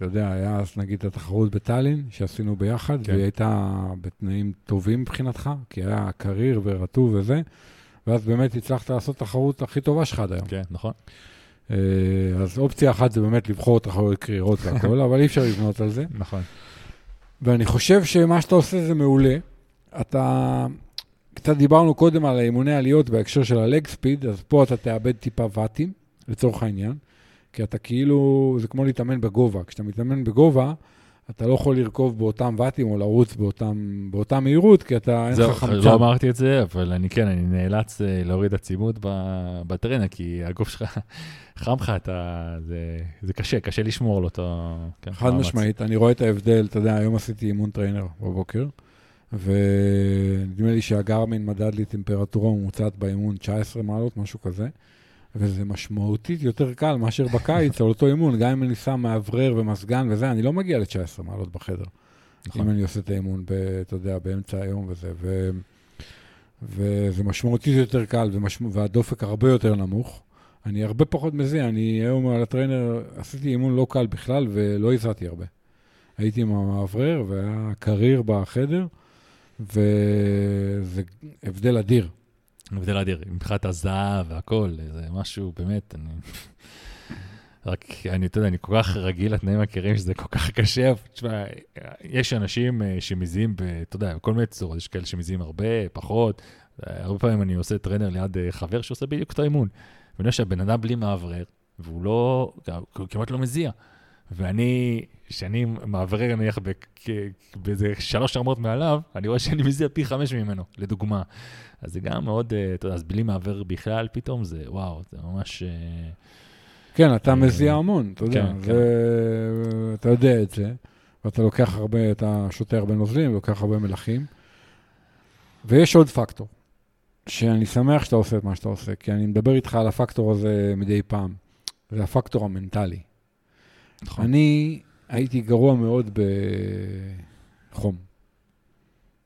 יודע, היה אז נגיד התחרות בטלין, שעשינו ביחד, והיא הייתה בתנאים טובים מבחינתך, כי היה קריר ורטוב וזה, ואז באמת הצלחת לעשות תחרות הכי טובה שלך עד היום. כן, נכון. אז אופציה אחת זה באמת לבחור תחרויות קרירות והכל, אבל אי אפשר לבנות על זה. נכון. ואני חושב שמה שאתה עושה זה מעולה. אתה... קצת דיברנו קודם על האימוני עליות בהקשר של הלג ספיד, אז פה אתה תאבד טיפה וטים, לצורך העניין, כי אתה כאילו, זה כמו להתאמן בגובה. כשאתה מתאמן בגובה, אתה לא יכול לרכוב באותם וטים או לרוץ באותה מהירות, כי אתה אין לך חמצן. לא אמרתי את זה, אבל אני נאלץ להוריד עצימות בטרנה, כי הגוף שלך חם לך, זה קשה לשמור על אותו. חד משמעית, אני רואה את ההבדל, אתה יודע, היום עשיתי אימון טריינר בבוקר, ונדמה לי שהגרמין מדד לי טמפרטורה ממוצעת באימון 19 מעלות, משהו כזה, וזה משמעותית יותר קל מאשר בקיץ על אותו אימון, גם אם אני שם מאוורר ומסגן וזה, אני לא מגיע ל-19 מעלות בחדר, אם אני עושה את האימון, אתה יודע, באמצע היום וזה, וזה משמעותית יותר קל, והדופק הרבה יותר נמוך, אני הרבה פחות מזה, אני היום על הטריינר עשיתי אימון לא קל בכלל, ולא הזעתי הרבה. הייתי עם המאוורר, והיה קריר בחדר, וזה הבדל אדיר. הבדל אדיר, מבחינת הזהב והכל, זה משהו באמת, אני אתה יודע, אני כל כך רגיל לתנאים הקרים שזה כל כך קשה, תשמע, יש אנשים שמזיעים, אתה יודע, בכל מיני צורות, יש כאלה שמזיעים הרבה, פחות, הרבה פעמים אני עושה טרנר ליד חבר שעושה בדיוק את האימון, ואני יודע שהבן אדם בלי מעברר, והוא לא, כמעט לא מזיע. ואני, שאני מעברר נניח באיזה 3 רמות מעליו, אני רואה שאני מזיע פי 5 ממנו, לדוגמה. אז זה גם מאוד, אתה יודע, אז בלי מעבר בכלל, פתאום זה, וואו, זה ממש... כן, אתה מזיע המון, אתה יודע. אתה יודע את זה, ואתה לוקח הרבה, אתה שותה הרבה נוזלים, לוקח הרבה מלחים. ויש עוד פקטור, שאני שמח שאתה עושה את מה שאתה עושה, כי אני מדבר איתך על הפקטור הזה מדי פעם. זה הפקטור המנטלי. נכון. אני הייתי גרוע מאוד בחום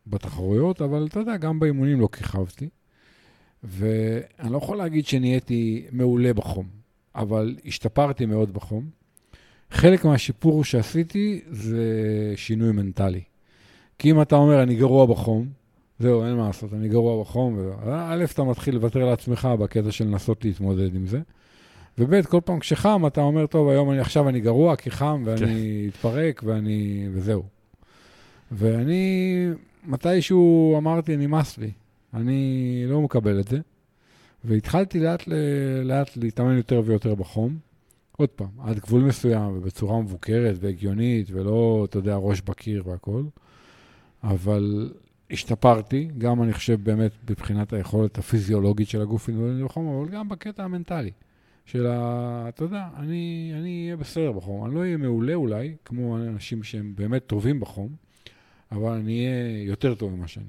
בתחרויות, אבל אתה יודע, גם באימונים לא כיכבתי, ואני לא יכול להגיד שנהייתי מעולה בחום, אבל השתפרתי מאוד בחום. חלק מהשיפור שעשיתי זה שינוי מנטלי. כי אם אתה אומר, אני גרוע בחום, זהו, אין מה לעשות, אני גרוע בחום, א', אתה מתחיל לוותר לעצמך בקטע של לנסות להתמודד עם זה, ובית, כל פעם כשחם, אתה אומר, טוב, היום אני, עכשיו אני גרוע, כי חם, ואני אתפרק, ואני, וזהו. ואני, מתישהו אמרתי, נמאס לי. אני לא מקבל את זה. והתחלתי לאט להתאמן יותר ויותר בחום. עוד פעם, עד גבול מסוים, ובצורה מבוקרת, והגיונית, ולא, אתה יודע, ראש בקיר והכל. אבל השתפרתי, גם אני חושב באמת, בבחינת היכולת הפיזיולוגית של הגוף, אבל גם בקטע המנטלי. של אתה יודע, אני אהיה בסדר בחום. אני לא אהיה מעולה אולי, כמו אנשים שהם באמת טובים בחום, אבל אני אהיה יותר טוב ממה שאני.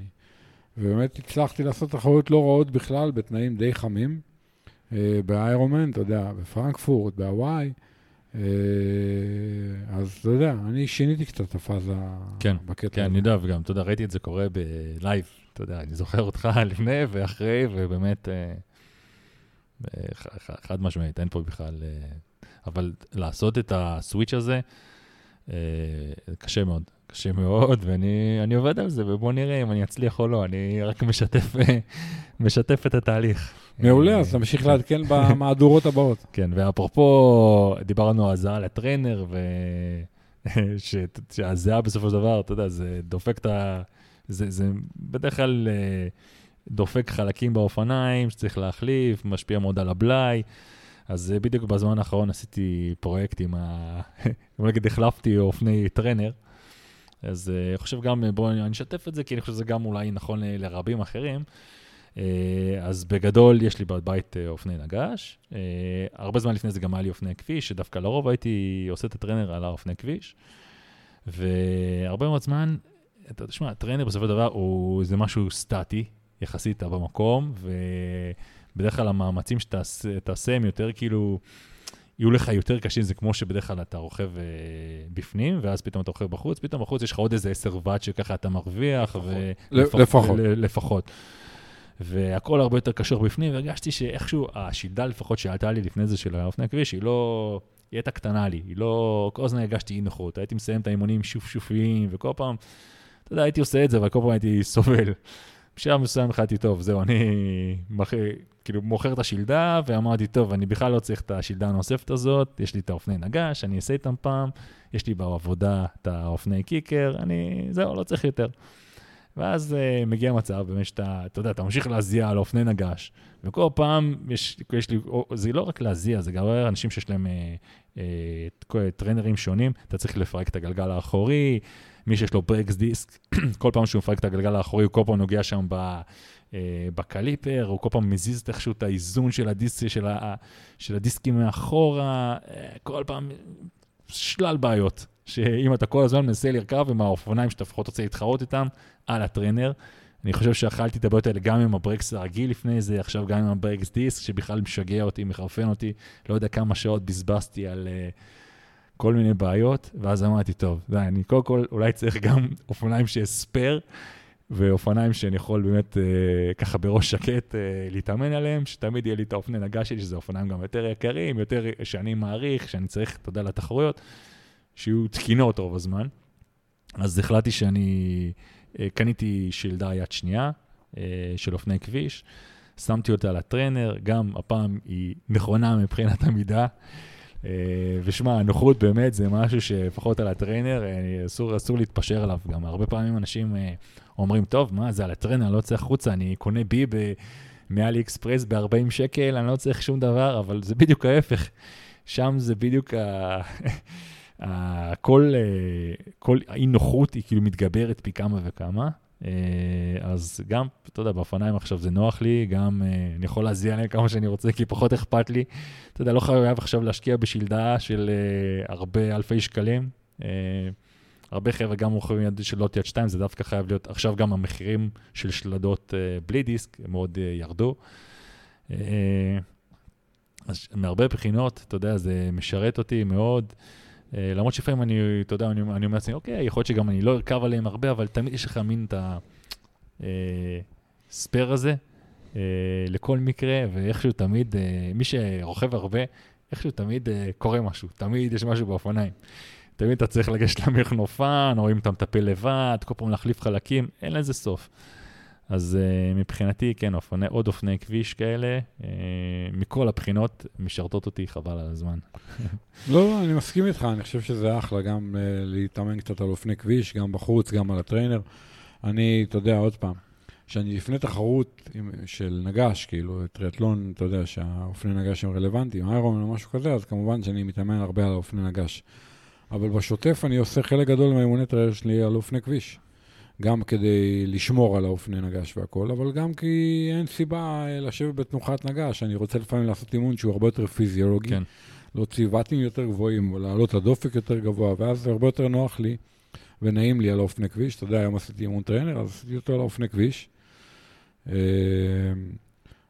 ובאמת הצלחתי לעשות תחרויות לא רעות בכלל, בתנאים די חמים, באיירומן, אתה יודע, בפרנקפורט, בהוואי. אז אתה יודע, אני שיניתי קצת את הפאזה בקטע. כן, אני יודע, וגם, אתה יודע, ראיתי את זה קורה בלייב, אתה יודע, אני זוכר אותך לפני ואחרי, ובאמת... חד משמעית, אין פה בכלל, אבל לעשות את הסוויץ' הזה, קשה מאוד, קשה מאוד, ואני עובד על זה, ובוא נראה אם אני אצליח או לא, אני רק משתף את התהליך. מעולה, אז תמשיך לעדכן במהדורות הבאות. כן, ואפרופו, דיברנו אז על הטריינר, שהזהה בסופו של דבר, אתה יודע, זה דופק את ה... זה בדרך כלל... דופק חלקים באופניים שצריך להחליף, משפיע מאוד על הבלי. אז בדיוק בזמן האחרון עשיתי פרויקט עם ה... נגיד החלפתי אופני טרנר. אז אני חושב גם, בואו אני אשתף את זה, כי אני חושב שזה גם אולי נכון לרבים אחרים. אז בגדול יש לי בבית אופני נגש. הרבה זמן לפני זה גם היה לי אופני כביש, שדווקא לרוב הייתי עושה את הטרנר על האופני כביש. והרבה מאוד זמן, אתה תשמע, הטרנר בסופו של דבר זה משהו סטטי, יחסית במקום, ובדרך כלל המאמצים שתעשה הם יותר כאילו, יהיו לך יותר קשים, זה כמו שבדרך כלל אתה רוכב בפנים, ואז פתאום אתה רוכב בחוץ, פתאום בחוץ יש לך עוד איזה 10 וט שככה אתה מרוויח, לפחות. והכל הרבה יותר קשור בפנים, והרגשתי שאיכשהו השלדה לפחות שעלתה לי לפני זה של האופני הכביש, היא לא, היא הייתה קטנה לי, היא לא, כל הזמן הרגשתי אי נוחות, הייתי מסיים את האימונים שופשופיים, וכל פעם, אתה יודע, הייתי עושה את זה, אבל כל פעם הייתי סובל. בשלב מסוים החלטתי, טוב, זהו, אני כאילו מוכר את השלדה, ואמרתי, טוב, אני בכלל לא צריך את השלדה הנוספת הזאת, יש לי את האופני נגש, אני אעשה איתם פעם, יש לי בעבודה את האופני קיקר, אני, זהו, לא צריך יותר. ואז מגיע מצב, באמת שאתה, אתה יודע, אתה ממשיך להזיע על האופני נגש, וכל פעם יש לי, זה לא רק להזיע, זה גם אנשים שיש להם טרנרים שונים, אתה צריך לפרק את הגלגל האחורי, מי שיש לו ברקס דיסק, כל פעם שהוא מפרק את הגלגל האחורי, הוא כל פעם נוגע שם בקליפר, הוא כל פעם מזיז איכשהו את האיזון של הדיסקים מאחורה, כל פעם שלל בעיות, שאם אתה כל הזמן מנסה לרכב עם האופניים שאתה פחות רוצה להתחרות איתם על הטרנר, אני חושב שאכלתי את הבעיות האלה גם עם הברקס הרגיל לפני זה, עכשיו גם עם הברקס דיסק, שבכלל משגע אותי, מחרפן אותי, לא יודע כמה שעות בזבזתי על... כל מיני בעיות, ואז אמרתי, טוב, די, אני קודם כל אולי צריך גם אופניים שהספר, ואופניים שאני יכול באמת ככה בראש שקט להתאמן עליהם, שתמיד יהיה לי את האופני נגש שלי, שזה אופניים גם יותר יקרים, יותר שאני מעריך, שאני צריך, תודה לתחרויות, שיהיו תקינות רוב הזמן. אז החלטתי שאני קניתי שלדה יד שנייה של אופני כביש, שמתי אותה לטרנר, גם הפעם היא נכונה מבחינת המידה, ושמע, הנוחות באמת זה משהו שפחות על הטריינר, אסור להתפשר עליו גם. הרבה פעמים אנשים אומרים, טוב, מה זה על הטריינר, לא צריך חוצה, אני קונה בי מאלי אקספרס ב-40 שקל, אני לא צריך שום דבר, אבל זה בדיוק ההפך. שם זה בדיוק כל אי-נוחות היא כאילו מתגברת פי כמה וכמה. אז גם, אתה יודע, באופניים עכשיו זה נוח לי, גם אני יכול להזיע עליהם כמה שאני רוצה, כי פחות אכפת לי. אתה יודע, לא חייב עכשיו להשקיע בשלדה של הרבה אלפי שקלים. הרבה חבר'ה גם מוכרים יד שלדות יד שתיים, זה דווקא חייב להיות, עכשיו גם המחירים של שלדות בלי דיסק מאוד ירדו. אז מהרבה בחינות, אתה יודע, זה משרת אותי מאוד, למרות שפעמים אני, אתה יודע, אני אומר לעצמי, אוקיי, יכול להיות שגם אני לא ארכב עליהם הרבה, אבל תמיד יש לך מין את הספר הזה, לכל מקרה, ואיכשהו תמיד, מי שרוכב הרבה, איכשהו תמיד קורה משהו, תמיד יש משהו באופניים. תמיד אתה צריך לגשת למכנופן, או אם אתה מטפל לבד, כל פעם להחליף חלקים, אין לזה סוף. אז מבחינתי, כן, עוד אופני כביש כאלה, מכל הבחינות משרתות אותי, חבל על הזמן. לא, אני מסכים איתך, אני חושב שזה אחלה, גם להתאמן קצת על אופני כביש, גם בחוץ, גם על הטריינר. אני, אתה יודע, עוד פעם, שאני לפני תחרות של נגש, כאילו, טריאתלון, אתה יודע, שהאופני נגש הם רלוונטיים, איירון או משהו כזה, אז כמובן שאני מתאמן הרבה על האופני נגש. אבל בשוטף אני עושה חלק גדול מהאימוני טריינר שלי על אופני כביש. גם כדי לשמור על האופני נגש והכל, אבל גם כי אין סיבה לשבת בתנוחת נגש. אני רוצה לפעמים לעשות אימון שהוא הרבה יותר פיזיולוגי. כן. להוציא וטים יותר גבוהים, לעלות לדופק יותר גבוה, ואז זה הרבה יותר נוח לי ונעים לי על האופני כביש. אתה יודע, היום עשיתי אימון טריינר, אז עשיתי אותו על האופני כביש.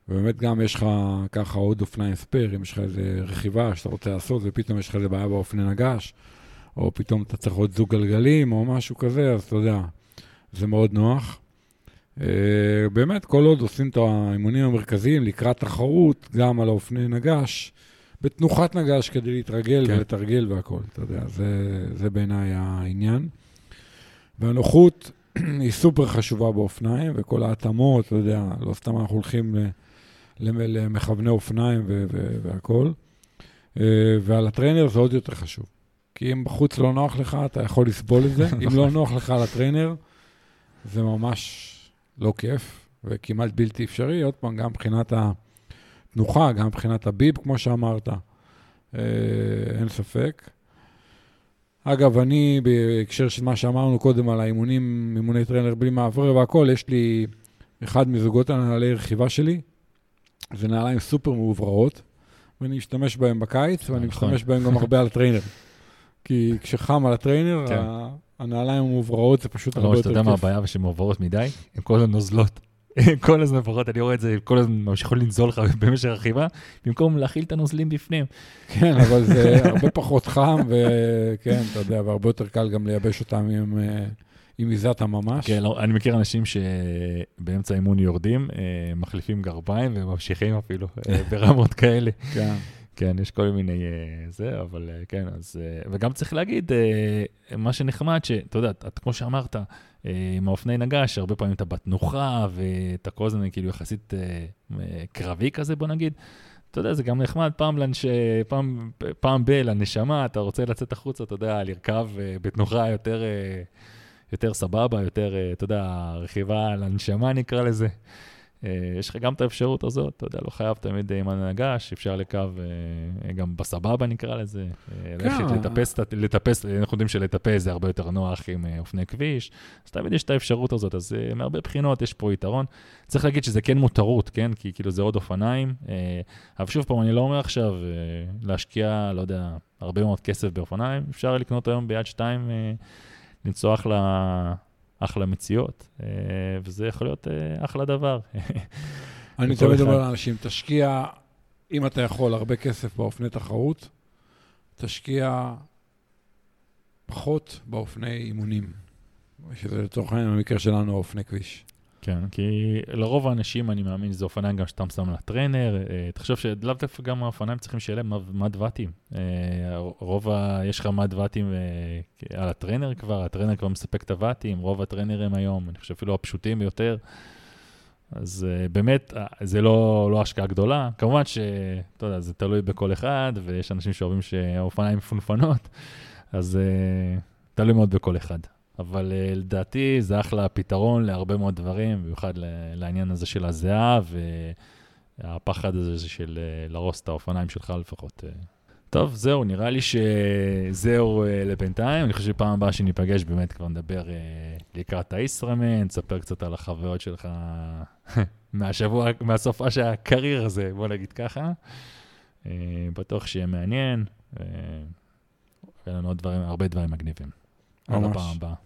ובאמת גם יש לך ככה עוד אופניים ספר, אם יש לך איזה רכיבה שאתה רוצה לעשות, ופתאום יש לך איזה בעיה באופני נגש, או פתאום אתה צריך עוד זוג גלגלים, או משהו כזה, אז אתה יודע, זה מאוד נוח. באמת, כל עוד עושים את האימונים המרכזיים, לקראת תחרות, גם על האופני נגש, בתנוחת נגש כדי להתרגל ולתרגל והכל, אתה יודע, זה בעיניי העניין. והנוחות היא סופר חשובה באופניים, וכל ההתאמות, אתה יודע, לא סתם אנחנו הולכים למכווני אופניים והכל. ועל הטריינר זה עוד יותר חשוב. כי אם בחוץ לא נוח לך, אתה יכול לסבול את זה. אם לא נוח לך על הטריינר, זה ממש לא כיף, וכמעט בלתי אפשרי. עוד פעם, גם מבחינת התנוחה, גם מבחינת הביב, כמו שאמרת, אין ספק. אגב, אני, בהקשר של מה שאמרנו קודם על האימונים, אימוני טריינר בלי מעבר והכל, יש לי אחד מזוגות הנעלי רכיבה שלי, זה נעליים סופר מעובראות, ואני משתמש בהם בקיץ, ואני משתמש בהם גם הרבה על הטריינר. כי כשחם על הטריינר, הנעליים המעובראות זה פשוט הרבה יותר כיף. לא, שאתה יודע מה הבעיה ושמעוברות מדי, הן כל הזמן נוזלות. כל הזמן פחות, אני רואה את זה, כל הזמן ממשיכו לנזול לך במשך הרכיבה, במקום להכיל את הנוזלים בפנים. כן, אבל זה הרבה פחות חם, וכן, אתה יודע, והרבה יותר קל גם לייבש אותם עם איזתה ממש. כן, אני מכיר אנשים שבאמצע האימון יורדים, מחליפים גרביים וממשיכים אפילו ברמות כאלה. כן. כן, יש כל מיני זה, אבל כן, אז, וגם צריך להגיד, מה שנחמד, שאתה יודע, כמו שאמרת, עם האופני נגש, הרבה פעמים אתה בתנוחה, ואתה כל הזמן כאילו יחסית קרבי כזה, בוא נגיד, אתה יודע, זה גם נחמד, פעם לנשמה, אתה רוצה לצאת החוצה, אתה יודע, לרכב בתנוחה יותר סבבה, יותר, אתה יודע, רכיבה לנשמה נקרא לזה. יש לך גם את האפשרות הזאת, אתה יודע, לא חייב תמיד עם הנגש, אפשר לקו גם בסבבה נקרא לזה, לטפס, אנחנו יודעים שלטפס זה הרבה יותר נוח עם אופני כביש, אז תמיד יש את האפשרות הזאת, אז מהרבה בחינות יש פה יתרון, צריך להגיד שזה כן מותרות, כן, כי כאילו זה עוד אופניים, אבל שוב פעם אני לא אומר עכשיו להשקיע, לא יודע, הרבה מאוד כסף באופניים, אפשר לקנות היום ביד שתיים, לנסוע אחלה מציאות, וזה יכול להיות אחלה דבר. אני תמיד אומר לאנשים, תשקיע, אם אתה יכול, הרבה כסף באופני תחרות, תשקיע פחות באופני אימונים, שזה לצורך העניין במקרה שלנו, אופני כביש. כן, כי לרוב האנשים, אני מאמין, זה אופניים גם שאתה שם לטרנר, תחשוב שלאו דווקא גם האופניים צריכים שיהיה להם מד וטים. רוב יש לך מד וטים על הטרנר כבר, הטרנר כבר מספק את הוטים, רוב הטרנרים היום, אני חושב אפילו הפשוטים ביותר, אז באמת, זה לא השקעה גדולה, כמובן שאתה יודע, זה תלוי בכל אחד, ויש אנשים שאוהבים שהאופניים פונפנות, אז תלוי מאוד בכל אחד. אבל לדעתי זה אחלה פתרון להרבה מאוד דברים, במיוחד לעניין הזה של הזיעה, והפחד הזה של לרוס את האופניים שלך לפחות. טוב, זהו, נראה לי שזהו לבינתיים. אני חושב שפעם הבאה שניפגש באמת כבר נדבר לקראת הישראמן, תספר קצת על החוויות שלך מהשבוע, מהסופה של הקריירה הזה, בוא נגיד ככה. בטוח שיהיה מעניין, ויהיה לנו עוד דברים, הרבה דברים מגניבים. עד הפעם הבאה.